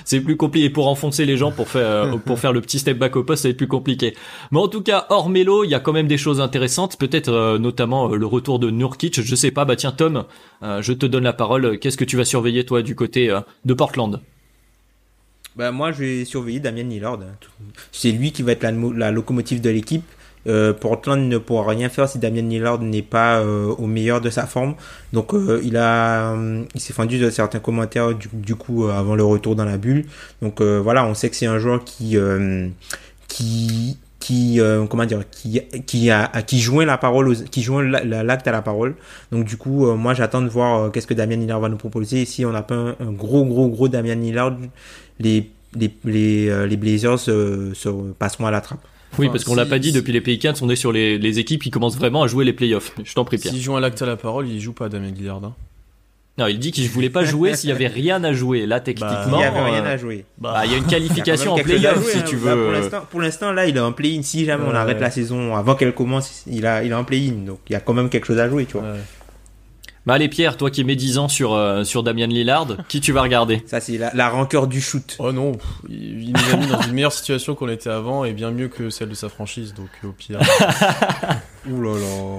c'est plus compliqué pour enfoncer les gens, pour faire pour faire le petit step back au poste, ça va être plus compliqué. Mais en tout cas, hors Melo, il y a quand même des choses intéressantes, peut-être euh, notamment euh, le retour de Nurkic. Je sais pas, bah tiens Tom, euh, je te donne la parole. Qu'est-ce que tu vas surveiller toi du côté euh, de Portland? Bah moi, je vais surveiller Damian Lillard. C'est lui qui va être la, la locomotive de l'équipe. Euh, Portland ne pourra rien faire si Damian Lillard n'est pas euh, au meilleur de sa forme. Donc euh, il a, euh, il s'est fendu de certains commentaires du, du coup euh, avant le retour dans la bulle. Donc euh, voilà, on sait que c'est un joueur qui, euh, qui, qui, euh, comment dire, qui, qui a, qui joint la parole, aux, qui joint l'acte à la parole. Donc du coup, euh, moi j'attends de voir euh, qu'est-ce que Damian Lillard va nous proposer. Et si on n'a pas un, un gros, gros, gros Damian Lillard, les, les, les, euh, les Blazers euh, se passeront à la trappe. Oui, enfin, parce qu'on si, l'a pas dit, si, depuis les Pelicans, on est sur les, les équipes qui commencent vraiment à jouer les playoffs. Je t'en prie, Pierre. S'il joue à l'acte à la parole, il joue pas, Damien Guillard. Hein. Non, il dit qu'il voulait pas jouer s'il y avait rien à jouer. Là, techniquement. Il y avait rien à jouer. Bah, il bah, y a une qualification a en playoff, si hein, tu veux. Là, pour l'instant, pour l'instant, là, il est en play-in. Si jamais ouais, on arrête ouais. la saison avant qu'elle commence, il a, il est en play-in. Donc, il y a quand même quelque chose à jouer, tu vois. Ouais. Bah allez Pierre, toi qui es médisant sur euh, sur Damian Lillard, qui tu vas regarder? Ça c'est la, la rancœur du shoot. Oh non, pff, il, il nous a mis dans une meilleure situation qu'on était avant et bien mieux que celle de sa franchise, donc au pire. Ouh là là.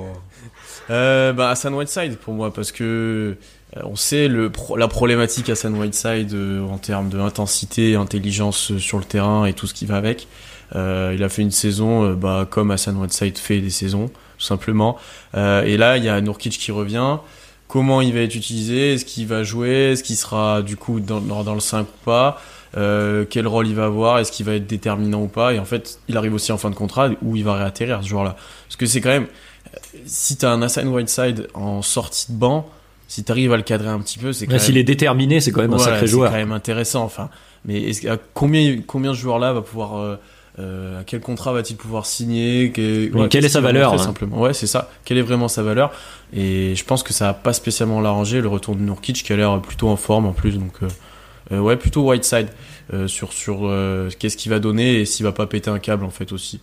Euh, bah Hassan Whiteside pour moi, parce que euh, on sait le pro- la problématique Hassan Whiteside euh, en termes de intensité, intelligence sur le terrain et tout ce qui va avec. Euh, il a fait une saison euh, bah comme Hassan Whiteside fait des saisons tout simplement. Euh, et là il y a Nurkic qui revient. Comment il va être utilisé, est-ce qu'il va jouer, est-ce qu'il sera du coup dans, dans, dans le cinq ou pas, euh, quel rôle il va avoir, est-ce qu'il va être déterminant ou pas, et en fait il arrive aussi en fin de contrat où il va réatterrir ce joueur-là, parce que c'est quand même, si t'as un Hassan Whiteside en sortie de banc, si t'arrives à le cadrer un petit peu, c'est quand même... s'il est déterminé, c'est quand même un voilà, sacré joueur, c'est quand même intéressant, enfin, mais est-ce, à combien combien ce joueur-là va pouvoir euh, Euh, à quel contrat va-t-il pouvoir signer, que... ouais, quelle est sa valeur, hein. Simplement. Ouais, c'est ça. Quelle est vraiment sa valeur? Et je pense que ça n'a pas spécialement l'arrangé le retour de Nurkic qui a l'air plutôt en forme en plus. Donc euh, ouais, plutôt Whiteside euh, sur sur euh, qu'est-ce qu'il va donner et s'il va pas péter un câble en fait aussi.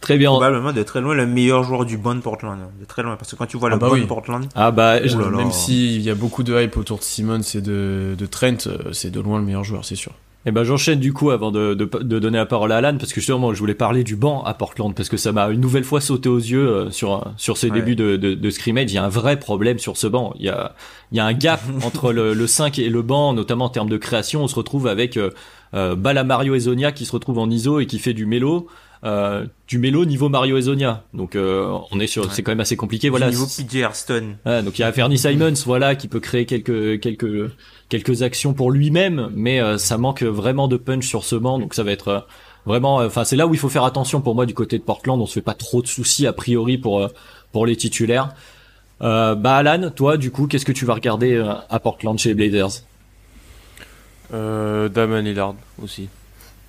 Très bien. Probablement de très loin le meilleur joueur du banc de Portland, de très loin, parce que quand tu vois ah le bah banc oui. de Portland, ah bah je... même s'il y a beaucoup de hype autour de Simmons et de de Trent, c'est de loin le meilleur joueur, c'est sûr. Eh ben j'enchaîne du coup avant de, de de donner la parole à Alan, parce que justement je voulais parler du banc à Portland, parce que ça m'a une nouvelle fois sauté aux yeux sur sur ces ouais. débuts de, de de scrimmage. Il y a un vrai problème sur ce banc. Il y a il y a un gap entre le, le cinq et le banc, notamment en termes de création. On se retrouve avec euh, euh, Bala Mario Ezonia qui se retrouve en I S O et qui fait du mélo. Euh, du mélo niveau Mario Ezonia, donc euh, on est sur ouais. c'est quand même assez compliqué, voilà, niveau P J Hearthstone, ah, donc il y a Fernie Simons voilà qui peut créer quelques quelques quelques actions pour lui-même, mais euh, ça manque vraiment de punch sur ce banc, donc ça va être euh, vraiment enfin euh, c'est là où il faut faire attention pour moi du côté de Portland. On se fait pas trop de soucis a priori pour euh, pour les titulaires. euh, bah Alan, toi du coup qu'est-ce que tu vas regarder euh, à Portland chez les Blazers? euh, Damian Lillard aussi.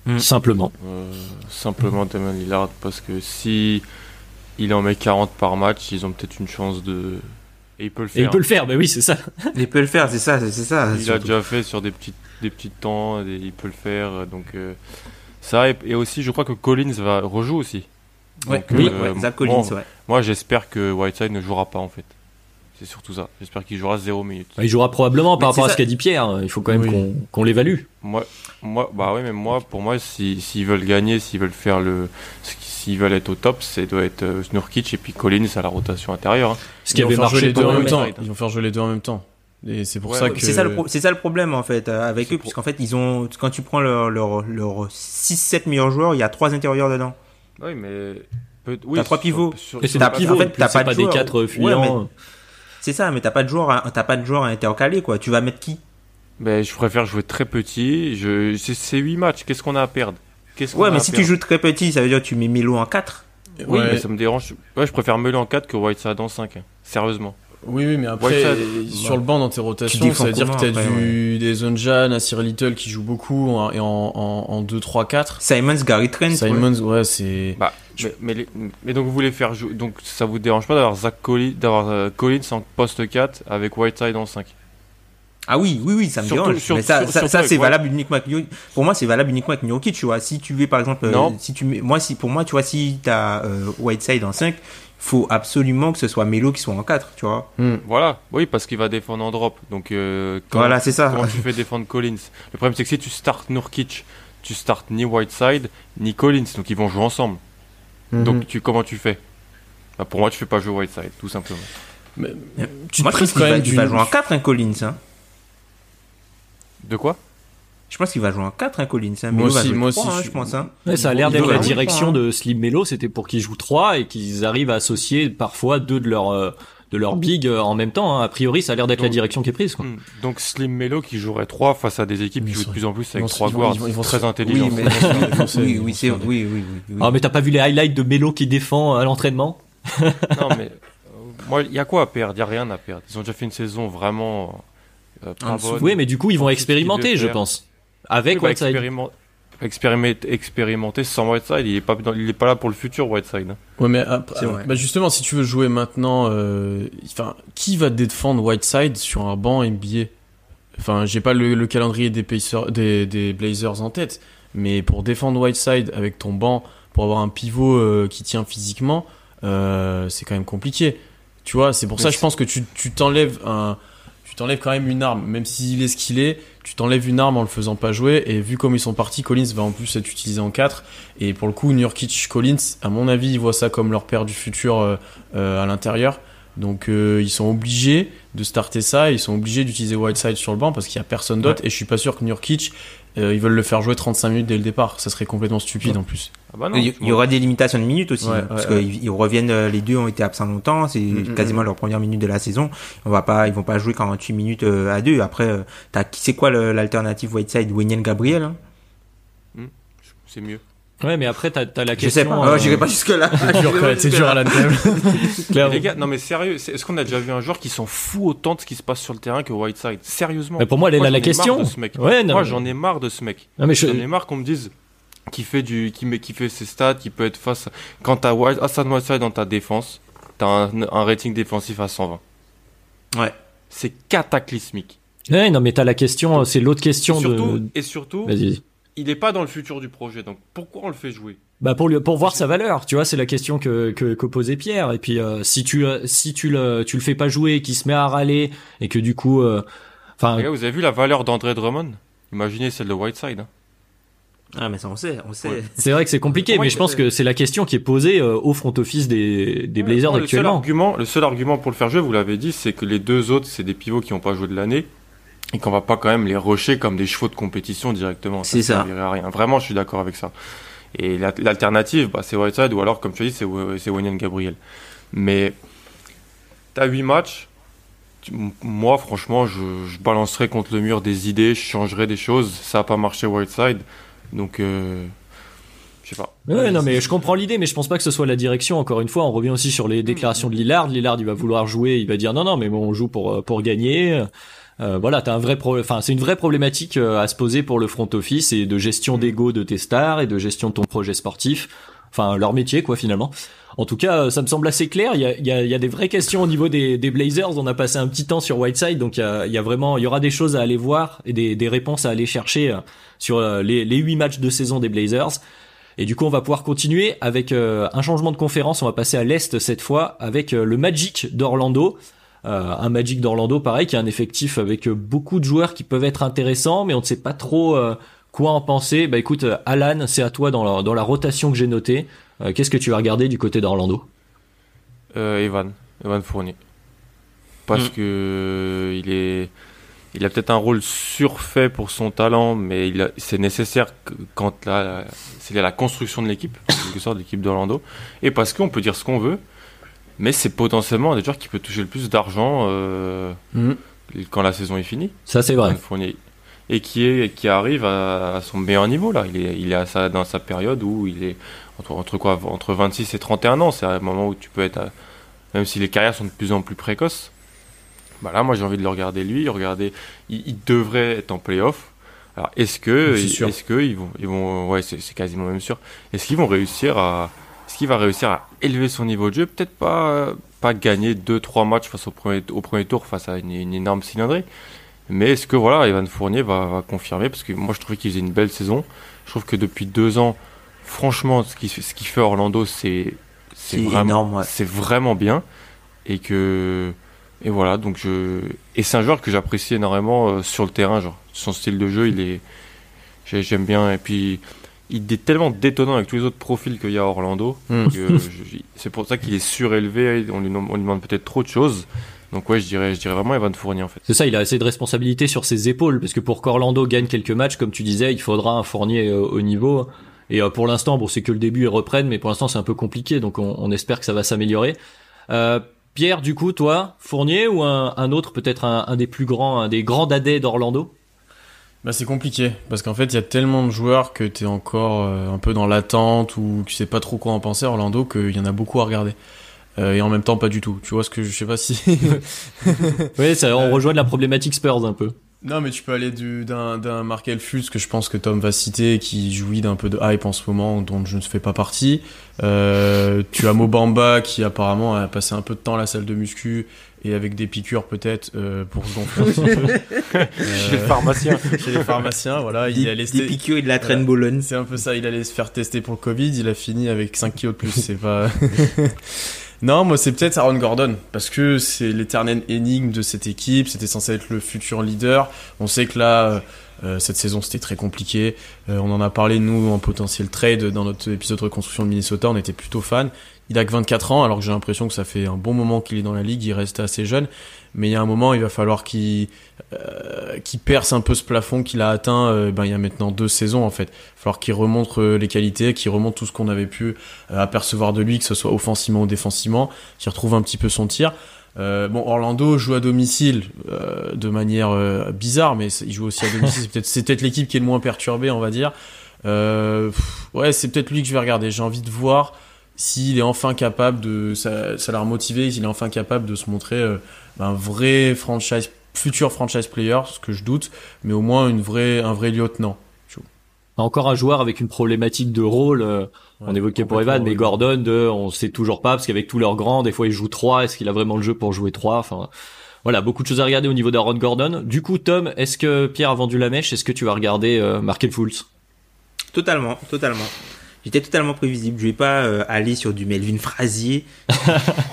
Mmh. Simplement. Euh, simplement Damian Lillard, parce que si il en met quarante par match, ils ont peut-être une chance de Et il peut le faire. Et il peut le faire, mais oui, c'est ça. Il peut le faire, c'est ça, c'est ça. Il surtout. l'a déjà fait sur des petites, des petites temps, des, il peut le faire. Donc euh, ça et, et aussi, je crois que Collins va rejoue aussi. Ouais, donc, oui, euh, ouais, Zach Collins, moi, ouais. Moi, j'espère que Whiteside ne jouera pas en fait. C'est surtout ça. J'espère qu'il jouera zéro minute. Il jouera probablement par mais rapport à ce qu'a dit Pierre. Il faut quand même oui. qu'on, qu'on l'évalue. Moi, moi, bah oui, mais moi, pour moi, si, s'ils veulent gagner, s'ils veulent faire le, s'ils veulent être au top, ça doit être euh, Nurkic et puis Collins à la rotation intérieure. Hein. Ce qui avait marché les deux en même temps. Ils vont faire jouer les deux en même temps. Et c'est pour ouais, ça que c'est ça, le pro- c'est ça le problème en fait euh, avec c'est eux, pro- puisqu'en fait ils ont, quand tu prends leur leur, leur six sept meilleurs joueurs, il y a trois intérieurs dedans. Oui, mais peut- oui, t'as trois pivots. Sur, et c'est t'as pas, pivot, en fait, t'as pas, pas de des quatre fuyants. C'est ça, mais t'as pas de joueur, à, t'as pas de joueur à intercaler, quoi. Tu vas mettre qui? Ben, je préfère jouer très petit. Je, c'est, c'est huit matchs. Qu'est-ce qu'on a à perdre? Qu'est-ce qu'on ouais, a mais à si perdre? Tu joues très petit, ça veut dire que tu mets Melo en quatre. Oui, ouais. Mais ça me dérange. Ouais, je préfère Melo en quatre que Whiteside en cinq. Hein. Sérieusement. Oui, oui, mais après, Whiteside, sur ouais. le banc dans tes rotations, ça veut dire que t'as après, du, ouais. des Onjan, Nassir Little qui joue beaucoup, hein, et en, en, en deux, trois, quatre. Simons, Gary Trent. Simons, ouais, ouais c'est. Bah. Mais, mais, les, mais donc vous voulez faire jouer, donc ça vous dérange pas d'avoir Zach Collins, d'avoir euh, Collins en poste quatre avec Whiteside en cinq? Ah oui, oui, oui, ça me surtout, dérange. Sur, mais ça, sur, ça, sur, ça, ça c'est ouais. valable uniquement avec, pour moi, c'est valable uniquement avec Nurkic, tu vois. Si tu veux, par exemple, euh, si tu mets, moi, si, pour moi, tu vois, si t'as euh, Whiteside en cinq, faut absolument que ce soit Melo qui soit en quatre, tu vois. Mm. Voilà, oui, parce qu'il va défendre en drop. Donc, euh, quand, voilà, c'est ça. Comment tu fais défendre Collins? Le problème, c'est que si tu starts Nurkic, tu starts ni Whiteside, ni Collins. Donc, ils vont jouer ensemble. Donc, tu, comment tu fais? Bah, pour moi, tu fais pas jouer Whiteside, tout simplement. Mais, tu te moi, je pense qu'il va, du... va jouer en quatre, hein, Collins. Hein. De quoi? Je pense qu'il va jouer en quatre, hein, Collins. Hein. Moi Melo aussi, moi trois, aussi. Hein, je... Je pense, hein. Ouais, ça a l'air d'être la direction pas, hein. de Slim Melo, c'était pour qu'ils jouent trois et qu'ils arrivent à associer parfois deux de leurs euh, de leur big euh, en même temps. Hein. A priori, ça a l'air d'être donc, la direction qui est prise. Quoi. Donc, Slim Melo qui jouerait trois face à des équipes qui jouent de plus en plus avec trois guards. Ils vont très intelligents. Oui, oui, oui, oui, oui, oui, oui. Ah, mais t'as pas vu les highlights de Melo qui défend à l'entraînement? Non, mais euh, moi, il y a quoi à perdre? Il y a rien à perdre. Ils ont déjà fait une saison vraiment euh, pas ah, bonne. Oui, mais du coup, ils vont expérimenter, je pense. Avec Whiteside. Expérimenter, expérimenter sans Whiteside, il est pas dans, il est pas là pour le futur Whiteside. Hein. Ouais, mais après, bah justement, si tu veux jouer maintenant, euh, enfin, qui va défendre Whiteside sur un banc N B A? Enfin, j'ai pas le, le calendrier des, Pacers, des, des Blazers en tête, mais pour défendre Whiteside avec ton banc, pour avoir un pivot euh, qui tient physiquement, euh, c'est quand même compliqué. Tu vois, c'est pour mais ça, c'est... je pense que tu, tu t'enlèves un. Tu t'enlèves quand même une arme, même s'il est ce qu'il est, tu t'enlèves une arme en le faisant pas jouer. Et vu comme ils sont partis, Collins va en plus être utilisé en quatre. Et pour le coup, Nurkic, Collins, à mon avis, ils voient ça comme leur père du futur euh, euh, à l'intérieur. Donc euh, ils sont obligés de starter ça. Ils sont obligés d'utiliser Whiteside sur le banc parce qu'il n'y a personne d'autre. Ouais. Et je suis pas sûr que Nurkic, euh, ils veulent le faire jouer trente-cinq minutes dès le départ. Ça serait complètement stupide ouais. en plus. Ah bah non, il, il y aura des limitations de minutes aussi, ouais, ouais, parce ouais. qu'ils reviennent. Les deux ont été absents longtemps. C'est mm-hmm. quasiment leur première minute de la saison. On va pas, ils vont pas jouer quarante-huit minutes à deux. Après, t'as, c'est quoi l'alternative Whiteside? Wenyen Gabriel hein mm. C'est mieux. Ouais, mais après t'as, t'as la question. Je sais pas. Euh... Oh, j'irai pas jusque là. C'est dur, ouais, c'est dur à la table. Les gars, non mais sérieux, est-ce qu'on a déjà vu un joueur qui s'en fout autant de ce qui se passe sur le terrain que Whiteside? Sérieusement. Mais pour moi, elle est là la question. Ouais, non. Moi, j'en ai marre de ce mec. Non, mais je... j'en ai marre qu'on me dise. Qui fait du, qui met, qui fait ses stats, qui peut être face. Quand t'as Hassan Whiteside dans ta défense, t'as un, un rating défensif à cent vingt. Ouais. C'est cataclysmique. Ouais, non, mais t'as la question, c'est l'autre question et surtout, de. Et surtout, vas-y. Il est pas dans le futur du projet, donc pourquoi on le fait jouer? Bah pour lui, pour voir sa valeur, tu vois, c'est la question que que, que posait Pierre. Et puis euh, si tu si tu le tu le fais pas jouer, qu'il se met à râler et que du coup, enfin. Euh, vous avez vu la valeur d'André Drummond? Imaginez celle de Whiteside. Hein. Ah mais ça on sait, on sait. Ouais. C'est vrai que c'est compliqué, mais je pense que c'est la question qui est posée euh, au front office des des ouais, Blazers le actuellement. Seul argument, le seul argument pour le faire jouer, vous l'avez dit, c'est que les deux autres, c'est des pivots qui n'ont pas joué de l'année et qu'on va pas quand même les rusher comme des chevaux de compétition directement. C'est ça. Ça servirait à rien. Vraiment, je suis d'accord avec ça. Et la, l'alternative, bah, c'est Whiteside ou alors, comme tu as dit, c'est c'est Wenyen Gabriel. Mais t'as huit matchs. Moi, franchement, je, je balancerais contre le mur des idées, je changerais des choses. Ça a pas marché Whiteside. Donc, euh, je sais pas. Ouais, non, mais je comprends l'idée, mais je pense pas que ce soit la direction. Encore une fois, on revient aussi sur les déclarations de Lillard. Lillard, il va vouloir jouer, il va dire non, non, mais bon, on joue pour pour gagner. Euh, voilà, t'as un vrai pro... enfin, c'est une vraie problématique à se poser pour le front office et de gestion d'ego de tes stars et de gestion de ton projet sportif. Enfin, leur métier, quoi, finalement. En tout cas, ça me semble assez clair. Il y a, il y a, il y a des vraies questions au niveau des, des Blazers. On a passé un petit temps sur Whiteside, donc il y a, il y a vraiment, il y aura des choses à aller voir et des, des réponses à aller chercher sur les, les huit matchs de saison des Blazers. Et du coup, on va pouvoir continuer avec euh, un changement de conférence. On va passer à l'Est cette fois avec euh, le Magic d'Orlando. Euh, un Magic d'Orlando, pareil, qui a un effectif avec euh, beaucoup de joueurs qui peuvent être intéressants, mais on ne sait pas trop euh, quoi en penser. Bah écoute, Alan, c'est à toi dans la, dans la rotation que j'ai notée. Euh, qu'est-ce que tu vas regarder du côté d'Orlando ? euh, Evan, Evan Fournier. Parce mmh. que il est... Il a peut-être un rôle surfait pour son talent, mais il a, c'est nécessaire que, quand la, c'est la construction de l'équipe, en quelque sorte, de l'équipe d'Orlando. Et parce qu'on peut dire ce qu'on veut, mais c'est potentiellement un des joueurs qui peut toucher le plus d'argent euh, mmh. quand la saison est finie. Ça, c'est vrai. Et qui, est, qui arrive à, à son meilleur niveau, là. Il est, il est à sa, dans sa période où il est entre, entre, quoi, entre vingt-six et trente et un ans. C'est un moment où tu peux être... À, même si les carrières sont de plus en plus précoces, bah là, moi j'ai envie de le regarder lui, regarder. Il, il devrait être en play-off. Alors est-ce que, est est-ce que ils vont, ils vont, ouais, c'est, c'est quasiment même sûr. Est-ce qu'ils vont réussir à, est-ce qu'il va réussir à élever son niveau de jeu ? Peut-être pas, pas gagner deux, trois matchs face au premier, au premier tour face à une, une énorme cylindrée. Mais est-ce que voilà, Evan Fournier va, va confirmer ? Parce que moi je trouvais qu'il faisait une belle saison. Je trouve que depuis deux ans, franchement, ce qui, ce qu'il fait Orlando, c'est, c'est, c'est vraiment, énorme, ouais. C'est vraiment bien, et que. Et voilà, donc je et c'est un joueur que j'apprécie énormément euh, sur le terrain, genre son style de jeu, il est j'aime bien, et puis il est tellement détonnant avec tous les autres profils qu'il y a à Orlando, mmh. que je... c'est pour ça qu'il est surélevé, on lui, nom... on lui demande peut-être trop de choses. Donc ouais, je dirais je dirais vraiment Evan Fournier en fait. C'est ça, il a assez de responsabilités sur ses épaules parce que pour qu'Orlando gagne quelques matchs comme tu disais, il faudra un Fournier euh, au niveau. Et euh, pour l'instant, bon, c'est que le début, ils reprennent, mais pour l'instant, c'est un peu compliqué, donc on, on espère que ça va s'améliorer. Euh Pierre, du coup, toi, Fournier ou un, un autre, peut-être un, un des plus grands, un des grands dadais d'Orlando ? Bah, c'est compliqué, parce qu'en fait, il y a tellement de joueurs que t'es encore euh, un peu dans l'attente ou que tu sais pas trop quoi en penser, Orlando, qu'il y en a beaucoup à regarder. Euh, et en même temps, pas du tout. Tu vois ce que je, je sais pas si... oui, ça, on rejoint de la problématique Spurs un peu. Non, mais tu peux aller du, d'un, d'un Markel Fultz que je pense que Tom va citer, qui jouit d'un peu de hype en ce moment, dont je ne fais pas partie. Euh, tu as Mobamba qui apparemment a passé un peu de temps à la salle de muscu et avec des piqûres peut-être euh, pour se gonfler un petit peu. Euh, chez les pharmaciens. Chez les pharmaciens, voilà. Il des, a laissé, des piqûres et de la traîne voilà, Bologne. C'est un peu ça, il allait se faire tester pour le Covid, il a fini avec cinq kilos de plus, c'est pas... Non, moi, c'est peut-être Aaron Gordon, parce que c'est l'éternelle énigme de cette équipe, c'était censé être le futur leader. On sait que là, euh, cette saison, c'était très compliqué. Euh, on en a parlé, nous, en potentiel trade, dans notre épisode de reconstruction de Minnesota, on était plutôt fans. Il a que vingt-quatre ans, alors que j'ai l'impression que ça fait un bon moment qu'il est dans la ligue, il reste assez jeune. Mais il y a un moment, il va falloir qu'il, euh, qu'il perce un peu ce plafond qu'il a atteint, euh, ben, il y a maintenant deux saisons, en fait. Il va falloir qu'il remonte euh, les qualités, qu'il remonte tout ce qu'on avait pu euh, apercevoir de lui, que ce soit offensivement ou défensivement, qu'il retrouve un petit peu son tir. Euh, bon, Orlando joue à domicile, euh, de manière euh, bizarre, mais il joue aussi à domicile. C'est peut-être, c'est peut-être l'équipe qui est le moins perturbée, on va dire. Euh, pff, ouais, c'est peut-être lui que je vais regarder. J'ai envie de voir s'il est enfin capable de, ça, ça l'a remotivé, s'il est enfin capable de se montrer, euh, un vrai franchise, futur franchise player, ce que je doute, mais au moins une vraie, un vrai lieutenant. Encore un joueur avec une problématique de rôle, euh, ouais, on évoquait pour Evan, mais Gordon, de, on sait toujours pas, parce qu'avec tous leurs grands, des fois il joue trois, est-ce qu'il a vraiment le jeu pour jouer trois? Enfin, voilà, beaucoup de choses à regarder au niveau d'Aaron Gordon. Du coup, Tom, est-ce que Pierre a vendu la mèche? Est-ce que tu vas regarder, euh, Markel Fultz? Totalement, totalement. J'étais totalement prévisible. Je vais pas euh, aller sur du Melvin Frazier.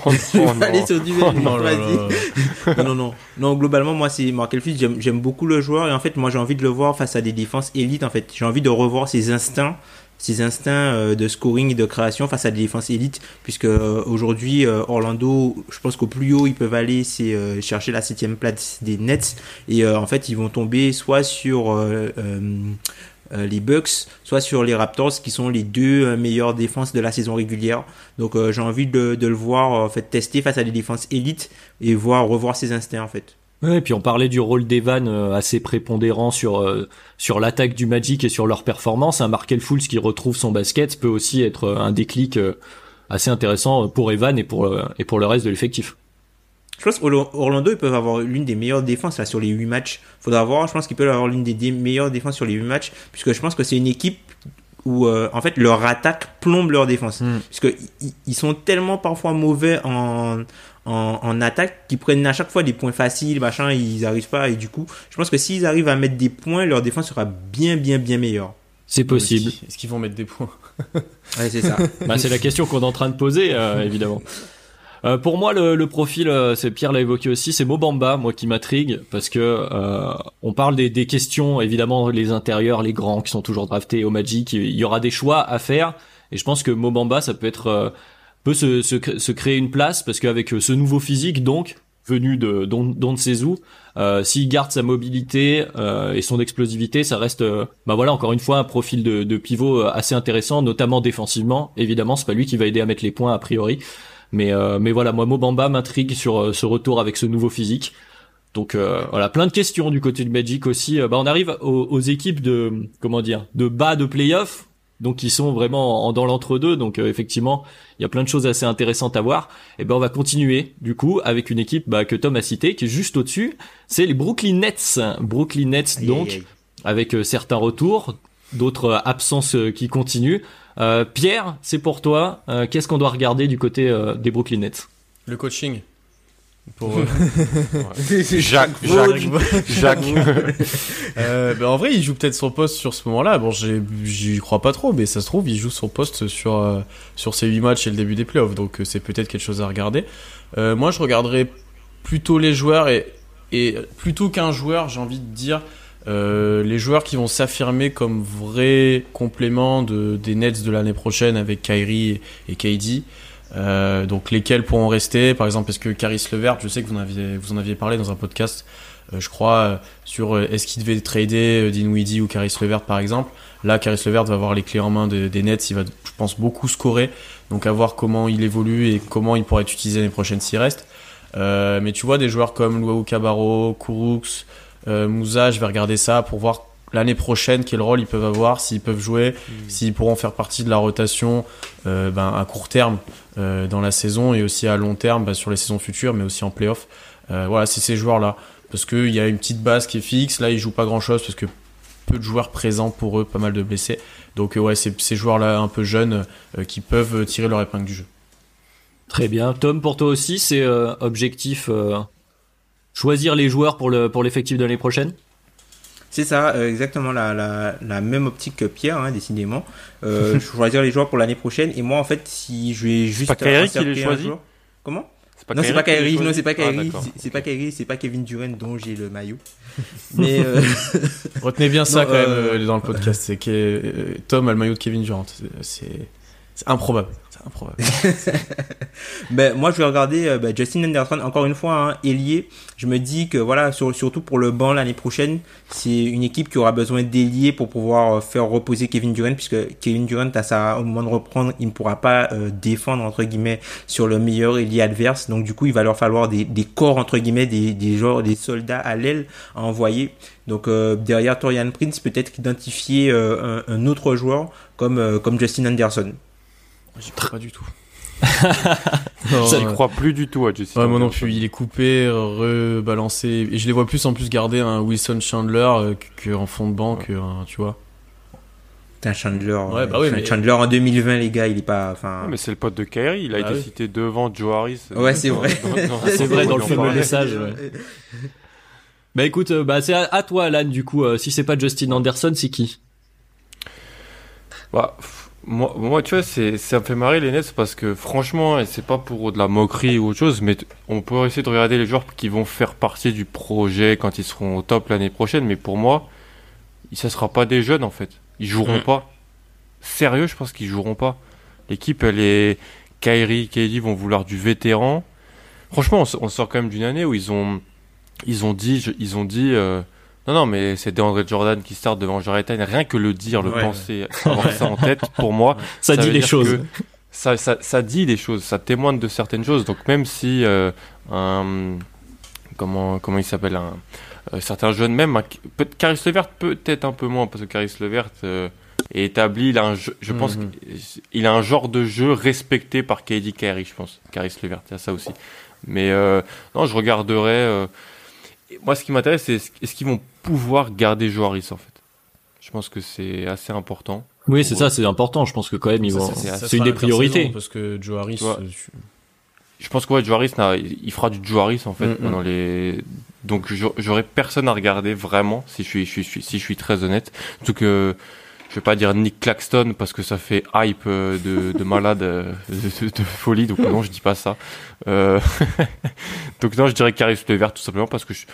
oh, je vais oh, pas aller sur du Melvin oh, Frazier. non, non, non. Non, globalement, moi, c'est Markel Fultz. J'aime, j'aime beaucoup le joueur. Et en fait, moi, j'ai envie de le voir face à des défenses élites. En fait, j'ai envie de revoir ses instincts, ses instincts euh, de scoring et de création face à des défenses élites. Puisque euh, aujourd'hui, euh, Orlando, je pense qu'au plus haut, ils peuvent aller, c'est euh, chercher la septième place des Nets. Et euh, en fait, ils vont tomber soit sur... Euh, euh, Euh, les Bucks, soit sur les Raptors qui sont les deux euh, meilleures défenses de la saison régulière. Donc euh, j'ai envie de, de le voir en fait tester face à des défenses élites et voir revoir ses instincts en fait. Ouais, et puis on parlait du rôle d'Evan euh, assez prépondérant sur euh, sur l'attaque du Magic et sur leur performance. Un Markel Fultz qui retrouve son basket peut aussi être euh, un déclic euh, assez intéressant pour Evan et pour euh, et pour le reste de l'effectif. Je pense qu'Orlando, ils peuvent avoir l'une des meilleures défenses là, sur les huit matchs. Faudra voir, je pense qu'ils peuvent avoir l'une des dé- meilleures défenses sur les huit matchs, puisque je pense que c'est une équipe où euh, en fait leur attaque plombe leur défense. Mm. Puisque ils, ils sont tellement parfois mauvais en... En, en attaque, qui prennent à chaque fois des points faciles, machin, ils arrivent pas, et du coup, je pense que s'ils arrivent à mettre des points, leur défense sera bien, bien, bien meilleure. C'est possible. Est-ce qu'ils vont mettre des points ? Ouais, c'est ça. Bah, c'est la question qu'on est en train de poser, euh, évidemment. Euh, pour moi, le, le profil, euh, c'est Pierre l'a évoqué aussi, c'est Mobamba, moi qui m'intrigue, parce que euh, on parle des, des questions, évidemment, les intérieurs, les grands qui sont toujours draftés au Magic, il y aura des choix à faire, et je pense que Mobamba, ça peut être... Euh, peut se, se, se créer une place parce qu'avec ce nouveau physique donc venu de d'on d'on ne sait où, euh, s'il garde sa mobilité euh, et son explosivité, ça reste euh, bah voilà encore une fois un profil de, de pivot assez intéressant, notamment défensivement. Évidemment, c'est pas lui qui va aider à mettre les points a priori, mais euh, mais voilà, moi Mobamba m'intrigue sur euh, ce retour avec ce nouveau physique. Donc euh, voilà, plein de questions du côté du Magic aussi. Bah on arrive aux, aux équipes de comment dire de bas de playoff. Donc ils sont vraiment en, dans l'entre-deux, donc euh, effectivement il y a plein de choses assez intéressantes à voir. Et ben on va continuer du coup avec une équipe bah, que Tom a citée, qui est juste au-dessus, c'est les Brooklyn Nets. Brooklyn Nets donc aïe, aïe. Avec euh, certains retours, d'autres euh, absences euh, qui continuent. Euh, Pierre, c'est pour toi. Euh, qu'est-ce qu'on doit regarder du côté euh, des Brooklyn Nets ? Le coaching. Pour euh... ouais. Jacques, Jacques, Jacques. euh, ben en vrai, il joue peut-être son poste sur ce moment-là. Bon, j'ai, j'y crois pas trop, mais ça se trouve, il joue son poste sur euh, sur ces huit matchs et le début des playoffs. Donc, euh, c'est peut-être quelque chose à regarder. Euh, moi, je regarderais plutôt les joueurs et et plutôt qu'un joueur, j'ai envie de dire euh, les joueurs qui vont s'affirmer comme vrais compléments de des Nets de l'année prochaine avec Kyrie et, et K D. Euh, donc lesquels pourront rester, par exemple, est-ce que Caris LeVert, je sais que vous en aviez, vous en aviez parlé dans un podcast, euh, je crois, euh, sur euh, est-ce qu'il devait trader euh, Dinwiddie ou Caris LeVert par exemple. Là, Caris LeVert va avoir les clés en main de, des Nets, il va, je pense, beaucoup scorer, donc à voir comment il évolue et comment il pourra être utilisé l'année prochaine s'il reste. Euh, mais tu vois, des joueurs comme Luau Cabarro, Kourouks, euh, Moussa, je vais regarder ça pour voir l'année prochaine quel rôle ils peuvent avoir, s'ils peuvent jouer, mmh. s'ils pourront faire partie de la rotation euh, ben, à court terme euh, dans la saison et aussi à long terme ben, sur les saisons futures, mais aussi en play-off. Euh, voilà, c'est ces joueurs-là. Parce qu'il y a une petite base qui est fixe, là ils jouent pas grand-chose parce que peu de joueurs présents pour eux, pas mal de blessés. Donc euh, ouais, c'est ces joueurs-là un peu jeunes euh, qui peuvent tirer leur épingle du jeu. Très bien. Tom, pour toi aussi, c'est euh, objectif euh, choisir les joueurs pour, le, pour l'effectif de l'année prochaine ? C'est ça, euh, exactement la, la, la même optique que Pierre, hein, décidément. Euh, je choisirais les joueurs pour l'année prochaine. Et moi, en fait, si je vais juste... C'est pas Kyrie qui les choisit ? Comment ? Non, c'est pas Kyrie, non, c'est pas Kyrie, ah, c'est, c'est pas Kyrie, c'est pas Kevin Durant dont j'ai le maillot. Mais euh... retenez bien ça non, quand euh... même dans le podcast, c'est que Tom a le maillot de Kevin Durant. C'est, c'est improbable. Improbable. Ben, moi je vais regarder ben, Justin Anderson encore une fois, hein, ailier. Je me dis que voilà, sur, surtout pour le banc l'année prochaine, c'est une équipe qui aura besoin d'ailier pour pouvoir faire reposer Kevin Durant, puisque Kevin Durant à sa, au moment de reprendre il ne pourra pas euh, défendre entre guillemets sur le meilleur ailier adverse, donc du coup il va leur falloir des, des corps entre guillemets, des, des genres, des soldats à l'aile à envoyer. Donc euh, derrière Torian Prince, peut-être identifier euh, un, un autre joueur comme, euh, comme Justin Anderson. J'y crois pas du tout. non, J'y crois plus du tout à Justin. Ouais, moi non plus. Il est coupé, rebalancé. Et je les vois plus en plus garder un Wilson Chandler qu'en fond de banque, ouais. un, tu vois. Putain, Chandler. Ouais, bah oui, mais... Chandler en deux mille vingt, les gars, il est pas. Ouais, mais c'est le pote de Kyrie. Il a ah, été oui. cité devant Joe Harris. Ouais, c'est vrai. C'est vrai dans le fameux message. Ouais. Bah écoute, bah, c'est à, à toi, Alan, du coup. Euh, si c'est pas Justin Anderson, c'est qui ? Bah. Moi, moi, tu vois, c'est, ça me fait marrer les Nets parce que franchement, et c'est pas pour de la moquerie ou autre chose, mais t- on peut essayer de regarder les joueurs qui vont faire partie du projet quand ils seront au top l'année prochaine, mais pour moi, ça sera pas des jeunes en fait. Ils joueront mmh. pas. Sérieux, je pense qu'ils joueront pas. L'équipe, elle est. Kyrie, K D vont vouloir du vétéran. Franchement, on, on sort quand même d'une année où ils ont, ils ont dit, je, ils ont dit. Euh, Non, non, mais c'est Deandre Jordan qui start devant Jrue Holiday. Rien que le dire, le ouais, penser, ouais. avoir ça en tête, pour moi, ça, ça dit des choses. Ça, ça, ça dit des choses. Ça témoigne de certaines choses. Donc même si euh, un comment comment il s'appelle un euh, certain jeune même, un, peut, Caris LeVert peut-être un peu moins parce que Caris LeVert euh, est établi. Il a un jeu, je mm-hmm. pense qu'il a un genre de jeu respecté par K D Kyrie, je pense. Caris LeVert, il y a ça aussi. Mais euh, non, je regarderai. Euh, moi, ce qui m'intéresse, c'est est-ce qu'ils vont pouvoir garder Šarić, en fait. Je pense que c'est assez important. Oui, c'est eux. ça, c'est important. Je pense que quand même, ils ça, vont. Ça, c'est, ça, c'est, c'est une des priorités. Parce que Šarić. Tu... Je pense que ouais, Šarić, il fera du Šarić en fait. Mm-hmm. Pendant les... Donc, j'aurai personne à regarder vraiment, si je suis, je suis, si je suis très honnête. Surtout que. Je vais pas dire Nick Claxton parce que ça fait hype de, de malade, de, de, de folie. Donc non, je dis pas ça. Euh... donc non, je dirais Caris Levert tout simplement parce que je...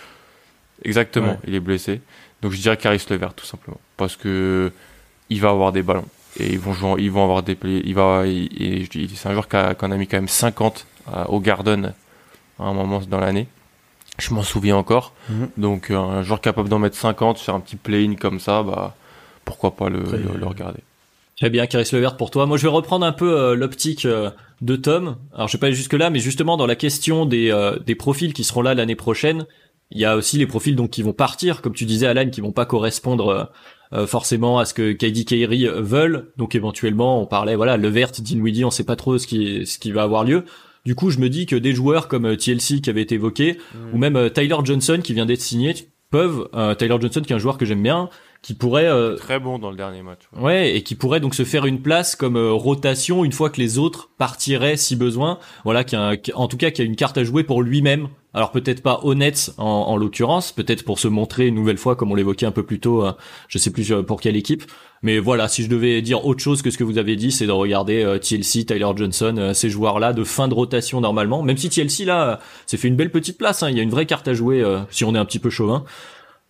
exactement, ouais. Il est blessé. Donc je dirais Caris Levert tout simplement parce que il va avoir des ballons et ils vont jouer, ils vont avoir des, il va, il, il, c'est un joueur qu'on a, qu'on a mis quand même cinquante à, au Garden à un moment dans l'année. Je m'en souviens encore. Mm-hmm. Donc un joueur capable d'en mettre cinquante sur un petit play-in comme ça, bah. Pourquoi pas le, Après, le, le regarder. Très bien, Caris Levert pour toi. Moi, je vais reprendre un peu euh, l'optique euh, de Tom. Alors, je vais pas aller jusque-là, mais justement, dans la question des, euh, des profils qui seront là l'année prochaine, il y a aussi les profils donc qui vont partir, comme tu disais, Alan, qui vont pas correspondre euh, forcément à ce que K D, Kyrie veulent. Donc, éventuellement, on parlait, voilà, Levert, Dinwiddie, on sait pas trop ce qui, ce qui va avoir lieu. Du coup, je me dis que des joueurs comme euh, T L C qui avait été évoqué, mmh. ou même euh, Tyler Johnson qui vient d'être signé, peuvent, euh, Tyler Johnson qui est un joueur que j'aime bien, qui pourrait euh, très bon dans le dernier match. Ouais. ouais, et qui pourrait donc se faire une place comme euh, rotation une fois que les autres partiraient si besoin. Voilà, qui a un, qui, en tout cas qui a une carte à jouer pour lui-même. Alors peut-être pas honnête en, en l'occurrence, peut-être pour se montrer une nouvelle fois comme on l'évoquait un peu plus tôt, euh, je sais plus pour quelle équipe. Mais voilà, si je devais dire autre chose que ce que vous avez dit, c'est de regarder euh, T L C, Tyler Johnson, euh, ces joueurs-là de fin de rotation normalement. Même si T L C là, euh, s'est fait une belle petite place, hein, il y a une vraie carte à jouer euh, si on est un petit peu chauvin.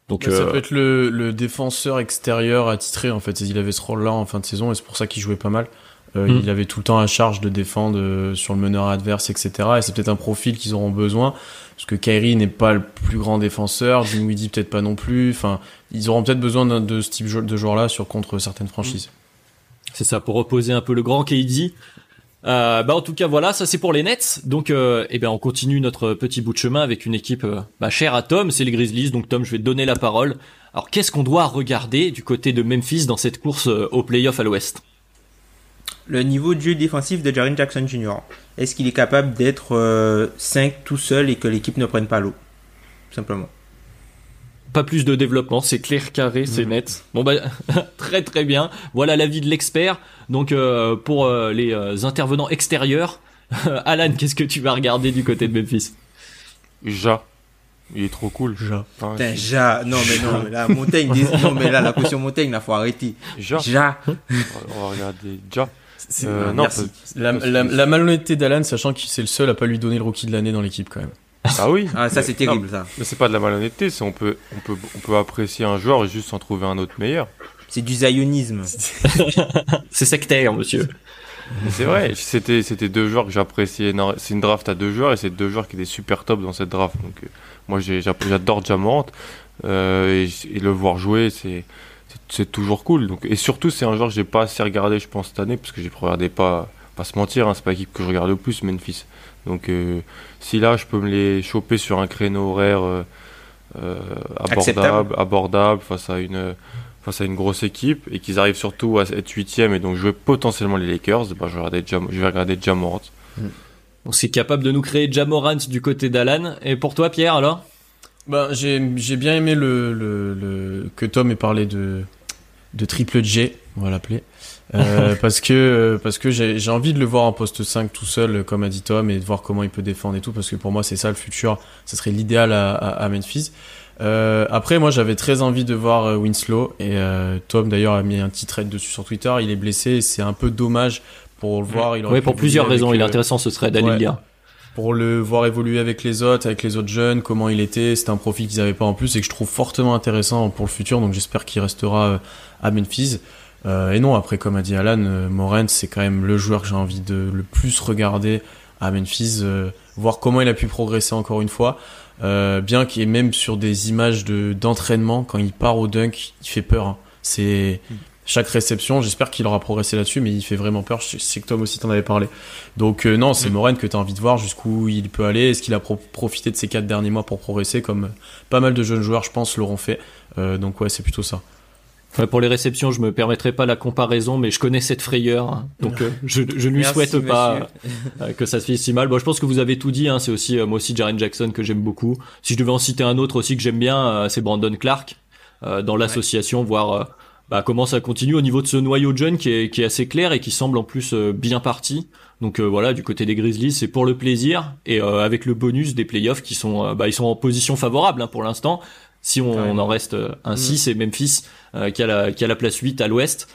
Donc, bah, euh... ça peut être le, le défenseur extérieur attitré en fait. Il avait ce rôle-là en fin de saison et c'est pour ça qu'il jouait pas mal. Euh, mmh. Il avait tout le temps à charge de défendre sur le meneur adverse, et cetera. Et c'est peut-être un profil qu'ils auront besoin parce que Kyrie n'est pas le plus grand défenseur, Dinwiddie peut-être pas non plus. Enfin, ils auront peut-être besoin de, de ce type de joueur-là sur contre certaines franchises. C'est ça pour reposer un peu le grand K D. Euh, bah en tout cas voilà, ça c'est pour les Nets. Donc euh, eh ben on continue notre petit bout de chemin avec une équipe euh, bah, chère à Tom, c'est les Grizzlies. Donc Tom, je vais te donner la parole. Alors qu'est-ce qu'on doit regarder du côté de Memphis dans cette course euh, aux playoffs à l'Ouest? Le niveau de jeu défensif de Jaren Jackson junior Est-ce qu'il est capable d'être euh, cinq tout seul et que l'équipe ne prenne pas l'eau? Tout simplement. Pas plus de développement, c'est clair, carré, c'est mmh. net. Bon bah très très bien. Voilà l'avis de l'expert. Donc euh, pour euh, les euh, intervenants extérieurs, Alan, qu'est-ce que tu vas regarder du côté de Memphis? Ja, il est trop cool. Ja. Putain, Putain Ja, non mais non, mais là Montaigne, dis... non mais là la caution Montaigne, là faut arrêter. Ja. Ja. On va regarder Ja. C'est... Euh, non, Merci. La, la, la malhonnêteté d'Alan, sachant qu'il c'est le seul à pas lui donner le rookie de l'année dans l'équipe quand même. Ah oui. Ah ça mais, c'est terrible non, ça. Mais c'est pas de la malhonnêteté, c'est on peut on peut on peut apprécier un joueur et juste en trouver un autre meilleur. C'est du zionisme. C'est sectaire monsieur. C'est vrai, c'était c'était deux joueurs que j'appréciais. Non, c'est une draft à deux joueurs et c'est deux joueurs qui étaient super top dans cette draft. Donc euh, moi j'ai, j'adore Ja Morant euh, et, et le voir jouer c'est, c'est c'est toujours cool. Donc et surtout c'est un joueur que j'ai pas assez regardé je pense cette année parce que j'ai regardé pas pas se mentir hein, c'est pas l'équipe que je regarde le plus Memphis. Donc euh, si là je peux me les choper sur un créneau horaire euh, euh, abordable, abordable face à une face à une grosse équipe et qu'ils arrivent surtout à être huitième et donc jouer potentiellement les Lakers, bah, je vais regarder Ja, je vais regarder Ja Morant. Donc c'est capable de nous créer Ja Morant du côté d'Alan. Et pour toi Pierre alors? Ben j'ai j'ai bien aimé le le, le que Tom ait parlé de de triple J, on va l'appeler. euh, parce que parce que j'ai j'ai envie de le voir en poste cinq tout seul comme a dit Tom et de voir comment il peut défendre et tout parce que pour moi c'est ça le futur, ça serait l'idéal à à, à Memphis. Euh après moi j'avais très envie de voir Winslow et euh, Tom d'ailleurs a mis un petit thread dessus sur Twitter, il est blessé, et c'est un peu dommage pour le voir, il Ouais, pour plusieurs raisons, il est intéressant ce thread d'aller le lire. Pour le voir évoluer avec les autres, avec les autres jeunes, comment il était, c'est un profil qu'ils avaient pas en plus et que je trouve fortement intéressant pour le futur donc j'espère qu'il restera à Memphis. Euh, et non, après, comme a dit Alan, euh, Morant, c'est quand même le joueur que j'ai envie de le plus regarder à Memphis, euh, voir comment il a pu progresser encore une fois, euh, bien qu'il est même sur des images de, d'entraînement, quand il part au dunk, il fait peur. Hein. C'est chaque réception, j'espère qu'il aura progressé là-dessus, mais il fait vraiment peur. Je sais que Tom aussi t'en avait parlé. Donc euh, non, c'est Morant que t'as envie de voir jusqu'où il peut aller. Est-ce qu'il a pro- profité de ces quatre derniers mois pour progresser, comme pas mal de jeunes joueurs, je pense, l'auront fait. Euh, donc ouais, c'est plutôt ça. Ouais, pour les réceptions, je me permettrai pas la comparaison, mais je connais cette frayeur, hein, donc euh, je, je ne lui Merci, souhaite pas euh, que ça se finisse si mal. Bon, je pense que vous avez tout dit, hein, c'est aussi euh, moi aussi Jaren Jackson que j'aime beaucoup. Si je devais en citer un autre aussi que j'aime bien, euh, c'est Brandon Clark euh, dans l'association, ouais. voir euh, bah, comment ça continue au niveau de ce noyau de jeunes qui est, qui est assez clair et qui semble en plus euh, bien parti. Donc euh, voilà, du côté des Grizzlies, c'est pour le plaisir et euh, avec le bonus des playoffs qui sont, euh, bah, ils sont en position favorable hein, pour l'instant. Si on, on en reste ainsi, mmh. c'est Memphis euh, qui, a la, qui a la place huit à l'ouest.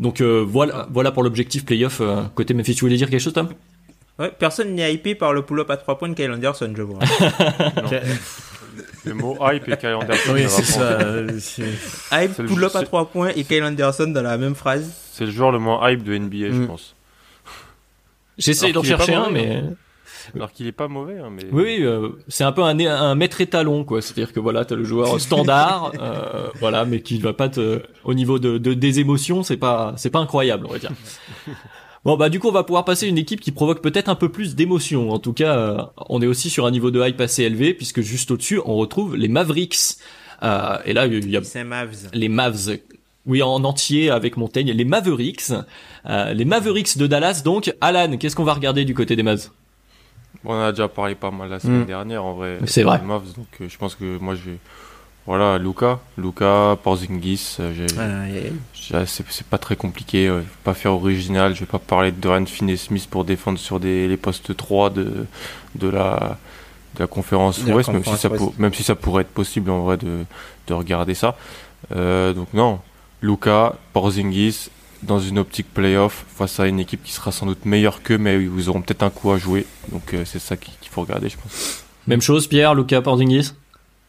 Donc euh, voilà, voilà pour l'objectif playoff euh, côté Memphis. Tu voulais dire quelque chose, Tom ? Ouais, personne n'est hypé par le pull-up à trois points de Kyle Anderson, je vois. Le mot hype et Kyle Anderson. Oui, c'est ça. C'est... Hype, pull-up à trois points et Kyle Anderson dans la même phrase. C'est le joueur le moins hype de N B A, mmh. je pense. J'essaie d'en chercher un, mais... Alors qu'il est pas mauvais, hein, mais oui, euh, c'est un peu un, un maître étalon, quoi. C'est-à-dire que voilà, t'as le joueur standard, euh, voilà, mais qui va pas te, au niveau de, de des émotions, c'est pas, c'est pas incroyable, on va dire. Bon bah du coup, on va pouvoir passer une équipe qui provoque peut-être un peu plus d'émotions. En tout cas, euh, on est aussi sur un niveau de hype assez élevé puisque juste au-dessus, on retrouve les Mavericks. Euh, et là, il y a c'est Mavs. Les Mavs. Oui, en entier avec Montaigne. Les Mavericks, euh, les Mavericks de Dallas. Donc, Alan, qu'est-ce qu'on va regarder du côté des Mavs? On a déjà parlé pas mal la semaine mmh. dernière, en vrai. C'est vrai. Mavs, donc euh, je pense que moi, je vais... Voilà, Luka, Luka, Porzingis, euh, j'ai... Ah, et... j'ai... C'est, c'est pas très compliqué. Euh, je vais pas faire original, je vais pas parler de Dorian Finney-Smith pour défendre sur des, les postes trois de, de, la, de la conférence de la Ouest, conférence même, si ça pour, même si ça pourrait être possible, en vrai, de, de regarder ça. Euh, donc non, Luka, Porzingis, dans une optique play-off face à une équipe qui sera sans doute meilleure qu'eux, mais ils auront peut-être un coup à jouer. Donc euh, c'est ça qu'il faut regarder, je pense. Même chose, Pierre, Luka, Porzingis ?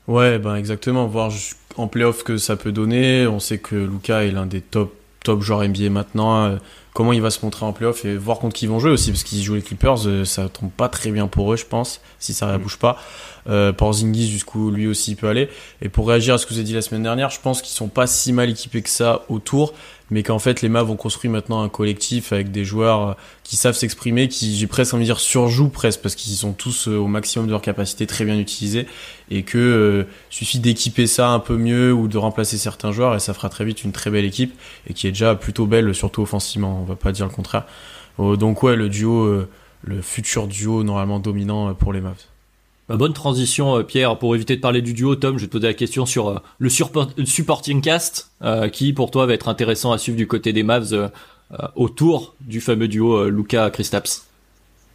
Ouais, ben exactement. Voir en play-off que ça peut donner. On sait que Luka est l'un des top, top joueurs N B A maintenant. Euh, comment il va se montrer en play-off et voir contre qui ils vont jouer aussi, parce qu'ils jouent les Clippers, euh, ça tombe pas très bien pour eux, je pense, si ça ne bouge pas. Euh, Porzingis, jusqu'où lui aussi peut aller. Et pour réagir à ce que vous avez dit la semaine dernière, je pense qu'ils sont pas si mal équipés que ça autour, mais qu'en fait les Mavs ont construit maintenant un collectif avec des joueurs qui savent s'exprimer, qui, j'ai presque envie de dire, surjouent presque, parce qu'ils sont tous au maximum de leur capacité, très bien utilisés, et que euh, suffit d'équiper ça un peu mieux ou de remplacer certains joueurs et ça fera très vite une très belle équipe, et qui est déjà plutôt belle, surtout offensivement, on va pas dire le contraire. Oh, donc ouais, le duo, euh, le futur duo normalement dominant pour les Mavs. Bonne transition, Pierre. Pour éviter de parler du duo, Tom, je vais te poser la question sur euh, le surpo- supporting cast euh, qui, pour toi, va être intéressant à suivre du côté des Mavs euh, euh, autour du fameux duo euh, Luka-Kristaps.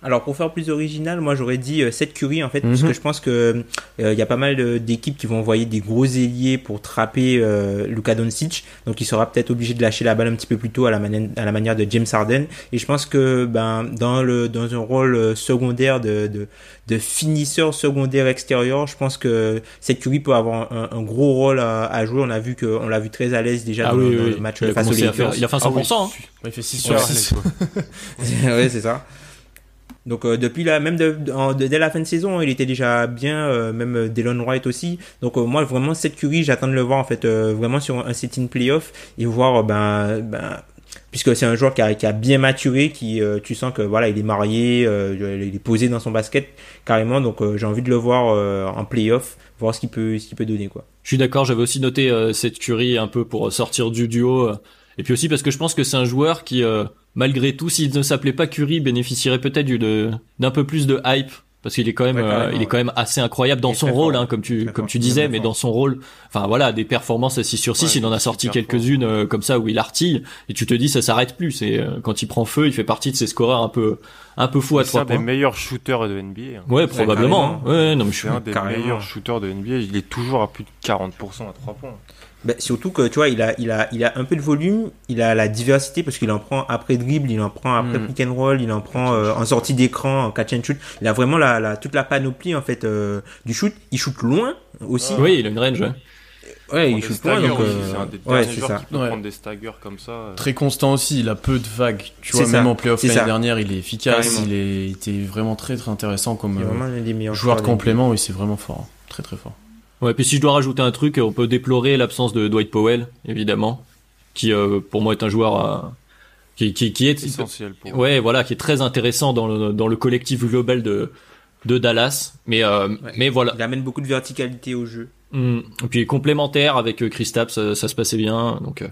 Alors, pour faire plus original, moi, j'aurais dit euh, Seth Curry, en fait, mm-hmm. parce que je pense que il euh, y a pas mal d'équipes qui vont envoyer des gros ailiers pour trapper euh, Luka Dončić, donc il sera peut-être obligé de lâcher la balle un petit peu plus tôt à la, mani- à la manière de James Harden. Et je pense que ben dans le dans un rôle secondaire de de de finisseur secondaire extérieur, je pense que Seth Curry peut avoir un, un gros rôle à, à jouer. On a vu que on l'a vu très à l'aise déjà ah dans, oui, dans oui. le match face aux Lakers. Il a fait un cent pour cent. Ah oui. hein. Il fait six sur six. Ouais, c'est ça. Donc euh, depuis là, même de, de, de, dès la fin de saison, il était déjà bien, euh, même Delon Wright aussi. Donc euh, moi vraiment cette Curry, j'attends de le voir en fait euh, vraiment sur un setting playoff et voir euh, ben ben puisque c'est un joueur qui a, qui a bien maturé, qui euh, tu sens que voilà, il est marié, euh, il est posé dans son basket carrément. Donc euh, j'ai envie de le voir euh, en playoff, voir ce qu'il peut ce qu'il peut donner quoi. Je suis d'accord, j'avais aussi noté euh, cette Curry un peu pour sortir du duo euh, et puis aussi parce que je pense que c'est un joueur qui euh... malgré tout, s'il ne s'appelait pas Curry, bénéficierait peut-être du, de, d'un peu plus de hype, parce qu'il est quand même, ouais, euh, il est quand même assez incroyable dans et son rôle, fort, hein, comme tu, comme fort, tu disais, mais fort. dans son rôle, enfin voilà, des performances à six sur six, ouais, il en a sorti quelques-unes euh, comme ça où il artille, et tu te dis ça s'arrête plus. Et euh, quand il prend feu, il fait partie de ces scoreurs un peu, un peu fous à trois points. C'est un des meilleurs shooters de N B A. Hein. Ouais, c'est probablement. Hein. Ouais, non mais je suis un des carrément. meilleurs shooters de N B A. Il est toujours à plus de quarante pour cent à trois points. Ben, surtout que tu vois, il a, il a, il a un peu de volume, il a la diversité parce qu'il en prend après dribble, il en prend après mmh. pick and roll, il en prend euh, en sortie d'écran, en catch and shoot. Il a vraiment la, la toute la panoplie en fait euh, du shoot. Il shoot loin aussi. Ah, oui, il a une range. Ouais. Ouais, il shoot loin, donc euh... c'est un des ouais, c'est ça. Qui peut ouais. prendre des staggers comme ça. Euh... Très constant aussi, il a peu de vagues. Tu c'est vois, ça. Même en playoff l'année ça. dernière, il est efficace, Carrément. il est, il était vraiment très très intéressant comme euh, joueur de complément. Oui, c'est vraiment fort, hein. très très fort. Ouais, puis si je dois rajouter un truc, on peut déplorer l'absence de Dwight Powell, évidemment, qui euh, pour moi est un joueur euh, qui, qui qui est essentiel pour ouais, eux. voilà, qui est très intéressant dans le dans le collectif global de de Dallas, mais euh, ouais, mais voilà. Il amène beaucoup de verticalité au jeu. Mmh. Et puis complémentaire avec Kristaps, ça, ça se passait bien. Donc, euh,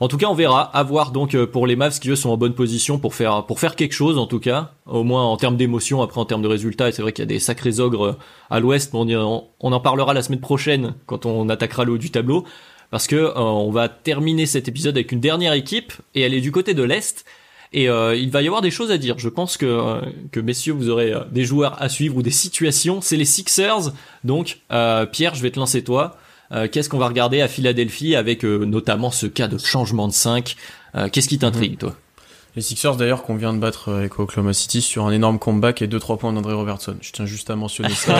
en tout cas, on verra. À voir donc pour les Mavs qui eux sont en bonne position pour faire pour faire quelque chose en tout cas. Au moins en termes d'émotion. Après en termes de résultats, et c'est vrai qu'il y a des sacrés ogres à l'Ouest. On, on, on en parlera la semaine prochaine quand on attaquera le haut du tableau, parce que euh, on va terminer cet épisode avec une dernière équipe et elle est du côté de l'Est. Et euh, il va y avoir des choses à dire. Je pense que euh, que messieurs, vous aurez euh, des joueurs à suivre ou des situations. C'est les Sixers. Donc euh, Pierre, je vais te lancer toi. Euh, qu'est-ce qu'on va regarder à Philadelphie avec euh, notamment ce cas de changement de cinq? euh, Qu'est-ce qui t'intrigue mmh. toi? Les Sixers d'ailleurs qu'on vient de battre avec Oklahoma City sur un énorme comeback et deux trois points d'André Robertson. Je tiens juste à mentionner ça.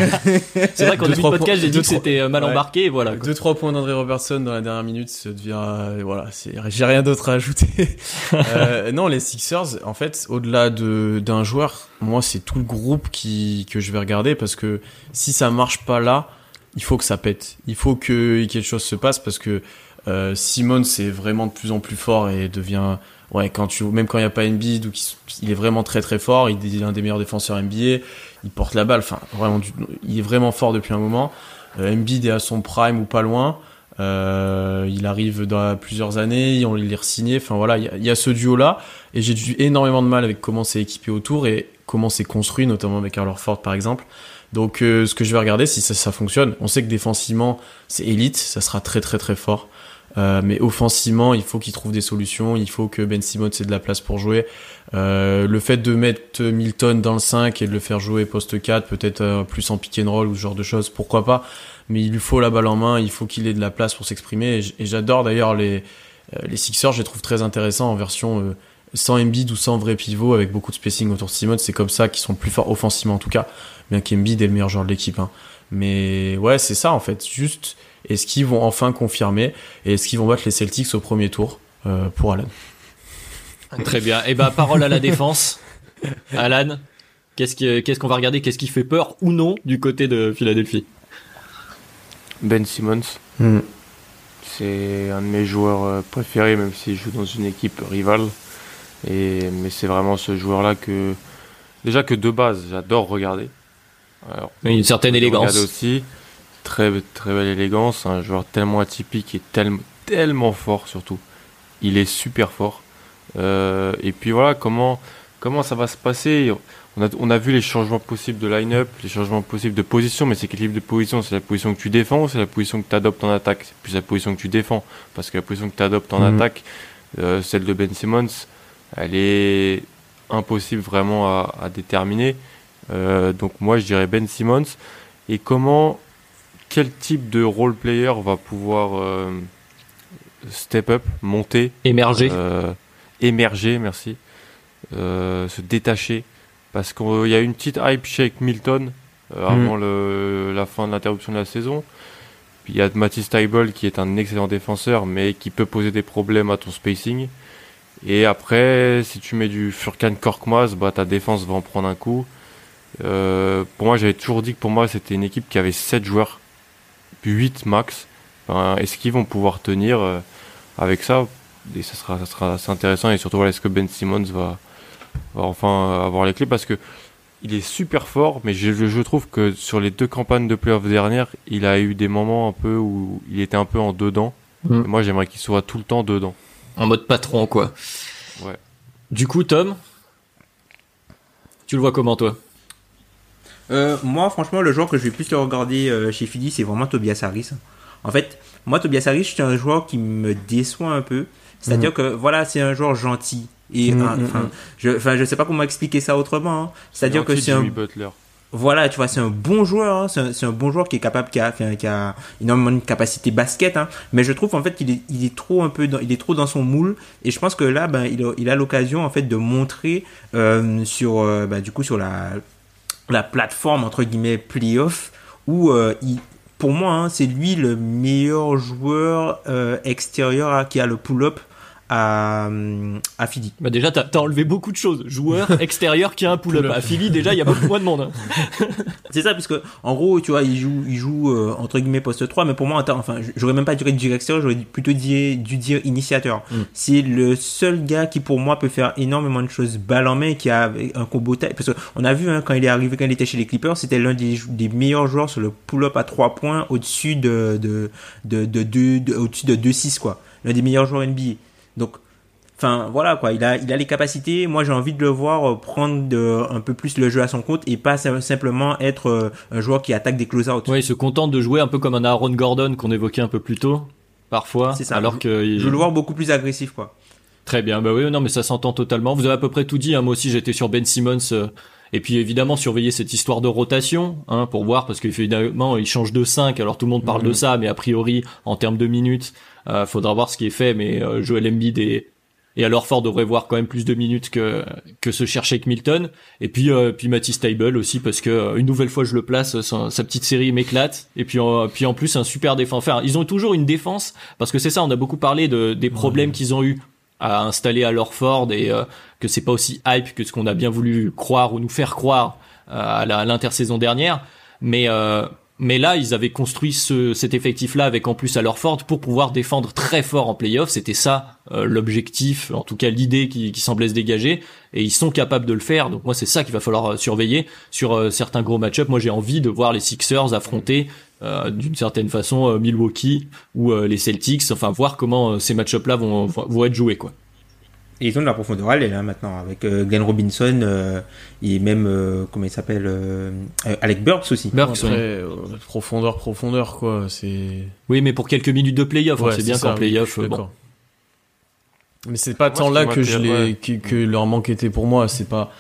C'est vrai qu'en début de podcast, j'ai dit que c'était mal ouais. embarqué et voilà. deux trois points d'André Robertson dans la dernière minute, ça devient... Voilà, c'est... j'ai rien d'autre à ajouter. euh, non, les Sixers, en fait, au-delà de, d'un joueur, moi, c'est tout le groupe qui, que je vais regarder parce que si ça marche pas là, il faut que ça pète. Il faut que quelque chose se passe parce que euh, Simone, c'est vraiment de plus en plus fort et devient... Ouais, quand tu, même quand il n'y a pas Embiid, il est vraiment très très fort, il est un des meilleurs défenseurs N B A, il porte la balle, enfin, vraiment, du, il est vraiment fort depuis un moment. Euh, Embiid est à son prime ou pas loin, euh, il arrive dans plusieurs années, on l'a re-signé, enfin voilà, il y, y a ce duo-là, et j'ai eu énormément de mal avec comment c'est équipé autour et comment c'est construit, notamment avec Al Horford par exemple. Donc, euh, ce que je vais regarder, si ça, ça fonctionne, on sait que défensivement, c'est élite, ça sera très très très fort. Euh, mais offensivement, il faut qu'il trouve des solutions, il faut que Ben Simmons ait de la place pour jouer. Euh, le fait de mettre Milton dans le cinq et de le faire jouer poste quatre, peut-être euh, plus en pick and roll ou ce genre de choses, pourquoi pas, mais il lui faut la balle en main, il faut qu'il ait de la place pour s'exprimer. Et, et j'adore d'ailleurs les, euh, les Sixers, je les trouve très intéressants en version euh, sans Embiid ou sans vrai pivot, avec beaucoup de spacing autour de Simmons. C'est comme ça qu'ils sont plus forts offensivement en tout cas, bien qu'Embiid est le meilleur joueur de l'équipe. Hein. Mais ouais, c'est ça en fait, juste... Est-ce qu'ils vont enfin confirmer et est-ce qu'ils vont battre les Celtics au premier tour euh, pour Alan? Très bien. Et eh ben parole à la défense. Alan, qu'est-ce qui, qu'est-ce qu'on va regarder? Qu'est-ce qui fait peur ou non du côté de Philadelphie? Ben Simmons. Mm. C'est un de mes joueurs préférés, même s'il joue dans une équipe rivale. Et mais c'est vraiment ce joueur-là que déjà que de base j'adore regarder. Alors, une certaine élégance. Aussi. Très, très belle élégance, un joueur tellement atypique et tellement, tellement fort surtout. Il est super fort. Euh, et puis voilà, comment, comment ça va se passer? On a, on a vu les changements possibles de line-up, les changements possibles de position, mais c'est quel type de position? C'est la position que tu défends ou c'est la position que tu adoptes en attaque? C'est plus la position que tu défends, parce que la position que tu adoptes en mmh. attaque, euh, celle de Ben Simmons, elle est impossible vraiment à, à déterminer. Euh, donc moi, je dirais Ben Simmons. Et comment... Quel type de role player va pouvoir euh, step up, monter, émerger, euh, émerger, merci, euh, se détacher, parce qu'il y a une petite hype chez Milton euh, mm. avant le, la fin de l'interruption de la saison. Puis il y a Matisse Thybulle qui est un excellent défenseur, mais qui peut poser des problèmes à ton spacing. Et après, si tu mets du Furkan Korkmaz, bah ta défense va en prendre un coup. Euh, pour moi, j'avais toujours dit que pour moi c'était une équipe qui avait sept joueurs. huit max, enfin, est-ce qu'ils vont pouvoir tenir euh, avec ça? Et ça sera, ça sera assez intéressant. Et surtout, voilà, est-ce que Ben Simmons va, va enfin euh, avoir les clés? Parce que il est super fort, mais je, je trouve que sur les deux campagnes de playoff dernières, il a eu des moments un peu où il était un peu en dedans. Mmh. Et moi, j'aimerais qu'il soit tout le temps dedans. En mode patron, quoi. Ouais. Du coup, Tom, tu le vois comment, toi? Euh, moi, franchement, le joueur que je vais plus regarder euh, chez Philly, c'est vraiment Tobias Harris. En fait, moi, Tobias Harris, c'est un joueur qui me déçoit un peu. C'est-à-dire mmh. que, voilà, c'est un joueur gentil. Et, mmh, un, mmh. je, enfin, je sais pas comment expliquer ça autrement. Hein. C'est-à-dire que c'est un. Butler. Voilà, tu vois, c'est un bon joueur. Hein. C'est, un, c'est un bon joueur qui est capable, qui a, qui a énormément de capacité basket. Hein. Mais je trouve en fait qu'il est, il est trop un peu, dans, il est trop dans son moule. Et je pense que là, ben, il a, il a l'occasion en fait de montrer euh, sur, euh, ben, du coup, sur la. la plateforme entre guillemets playoff où euh, il, pour moi hein, c'est lui le meilleur joueur euh, extérieur à, qui a le pull-up à, à Philly. Bah déjà, t'as, t'as enlevé beaucoup de choses. Joueur extérieur qui a un pull-up. À Philly, déjà, il y a beaucoup moins de monde. C'est ça, parce que, en gros, tu vois, il joue, il joue euh, entre guillemets poste trois, mais pour moi, enfin, j'aurais même pas dû dire extérieur, j'aurais plutôt dû dire initiateur. Mm. C'est le seul gars qui, pour moi, peut faire énormément de choses balle en main, qui a un combo taille. Parce qu'on a vu, hein, quand il est arrivé, quand il était chez les Clippers, c'était l'un des, des meilleurs joueurs sur le pull-up à trois points au-dessus de, de, de, de, de, de, au-dessus de deux six, quoi. L'un des meilleurs joueurs N B A. Donc, enfin, voilà, quoi. Il a, il a les capacités. Moi, j'ai envie de le voir prendre de, un peu plus le jeu à son compte et pas simplement être un joueur qui attaque des close-out. Oui, il se contente de jouer un peu comme un Aaron Gordon qu'on évoquait un peu plus tôt, parfois. C'est ça. Alors je, que il... je veux le voir beaucoup plus agressif, quoi. Très bien. Bah oui, non, mais ça s'entend totalement. Vous avez à peu près tout dit, hein. Moi aussi, j'étais sur Ben Simmons. Euh... Et puis évidemment surveiller cette histoire de rotation, hein, pour voir, parce qu'évidemment il change de cinq, alors tout le monde parle mmh. de ça, mais a priori en termes de minutes, euh, faudra voir ce qui est fait, mais euh, Joel Embiid et, et alors Ford devraient voir quand même plus de minutes que que se chercher que Milton, et puis euh, puis Matisse Thybulle aussi, parce que euh, une nouvelle fois je le place, sa, sa petite série m'éclate, et puis euh, puis en plus un super défense. Enfin, ils ont toujours une défense, parce que c'est ça, on a beaucoup parlé de des problèmes mmh. qu'ils ont eu à installer à Horford, et euh, que c'est pas aussi hype que ce qu'on a bien voulu croire ou nous faire croire euh, à, la, à l'intersaison dernière, mais euh, mais là ils avaient construit ce cet effectif là avec en plus à Horford pour pouvoir défendre très fort en play-off. C'était ça euh, l'objectif, en tout cas l'idée qui, qui semblait se dégager, et ils sont capables de le faire. Donc moi c'est ça qu'il va falloir surveiller sur euh, certains gros match-up. Moi j'ai envie de voir les Sixers affronter Euh, d'une certaine façon euh, Milwaukee ou euh, les Celtics, enfin voir comment euh, ces match-up là vont, vont être joués, quoi. Et ils ont de la profondeur, elle est là maintenant avec euh, Glenn Robinson euh, et même euh, comment il s'appelle euh, Alec Burks aussi. Burks, après, oui. euh, profondeur profondeur quoi, c'est oui, mais pour quelques minutes de play-off, ouais, hein, c'est, c'est bien ça, qu'en play-off euh, bon. Mais c'est pas moi, tant là que je les ouais. que, que leur manque était pour moi, c'est pas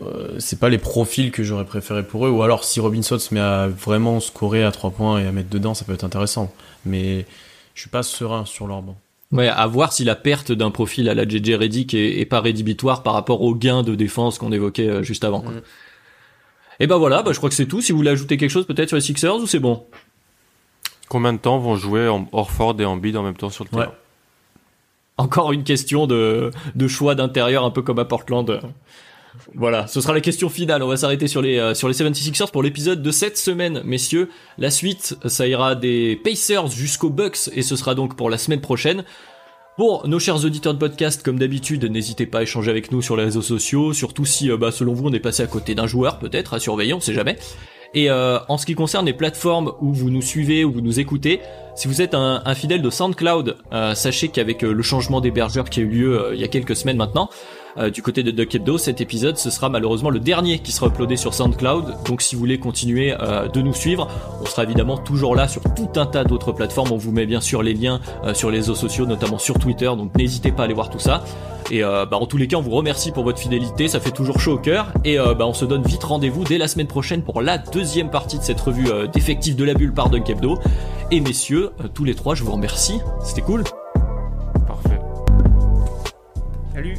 Euh, c'est pas les profils que j'aurais préféré pour eux. Ou alors si Robinson se met à vraiment scorer à trois points et à mettre dedans, ça peut être intéressant, mais je suis pas serein sur leur banc. Ouais, à voir si la perte d'un profil à la J J Redick est, est pas rédhibitoire par rapport au gain de défense qu'on évoquait juste avant, quoi. Mm. Et ben voilà, bah, je crois que c'est tout. Si vous voulez ajouter quelque chose peut-être sur les Sixers, ou c'est bon? Combien de temps vont jouer Horford et Embiid en même temps sur le terrain? Ouais. Encore une question de, de choix d'intérieur, un peu comme à Portland. Voilà, ce sera la question finale. On va s'arrêter sur les euh, sur les soixante-seize ers pour l'épisode de cette semaine, messieurs. La suite, ça ira des Pacers jusqu'aux Bucks, et ce sera donc pour la semaine prochaine. Pour nos chers auditeurs de podcast, comme d'habitude, n'hésitez pas à échanger avec nous sur les réseaux sociaux, surtout si euh, bah, selon vous on est passé à côté d'un joueur, peut-être à surveiller, on sait jamais. Et euh, en ce qui concerne les plateformes où vous nous suivez, où vous nous écoutez, si vous êtes un, un fidèle de SoundCloud, euh, sachez qu'avec euh, le changement d'hébergeur qui a eu lieu euh, il y a quelques semaines maintenant, euh, du côté de Dunk Hebdo, cet épisode ce sera malheureusement le dernier qui sera uploadé sur SoundCloud. Donc si vous voulez continuer euh, de nous suivre, on sera évidemment toujours là sur tout un tas d'autres plateformes. On vous met bien sûr les liens euh, sur les réseaux sociaux, notamment sur Twitter, donc n'hésitez pas à aller voir tout ça. Et euh, bah, en tous les cas, on vous remercie pour votre fidélité, ça fait toujours chaud au cœur. Et euh, bah, on se donne vite rendez-vous dès la semaine prochaine pour la deuxième partie de cette revue euh, d'effectifs de la bulle par Dunk Hebdo. Et messieurs, euh, tous les trois, je vous remercie, c'était cool. Parfait. Salut.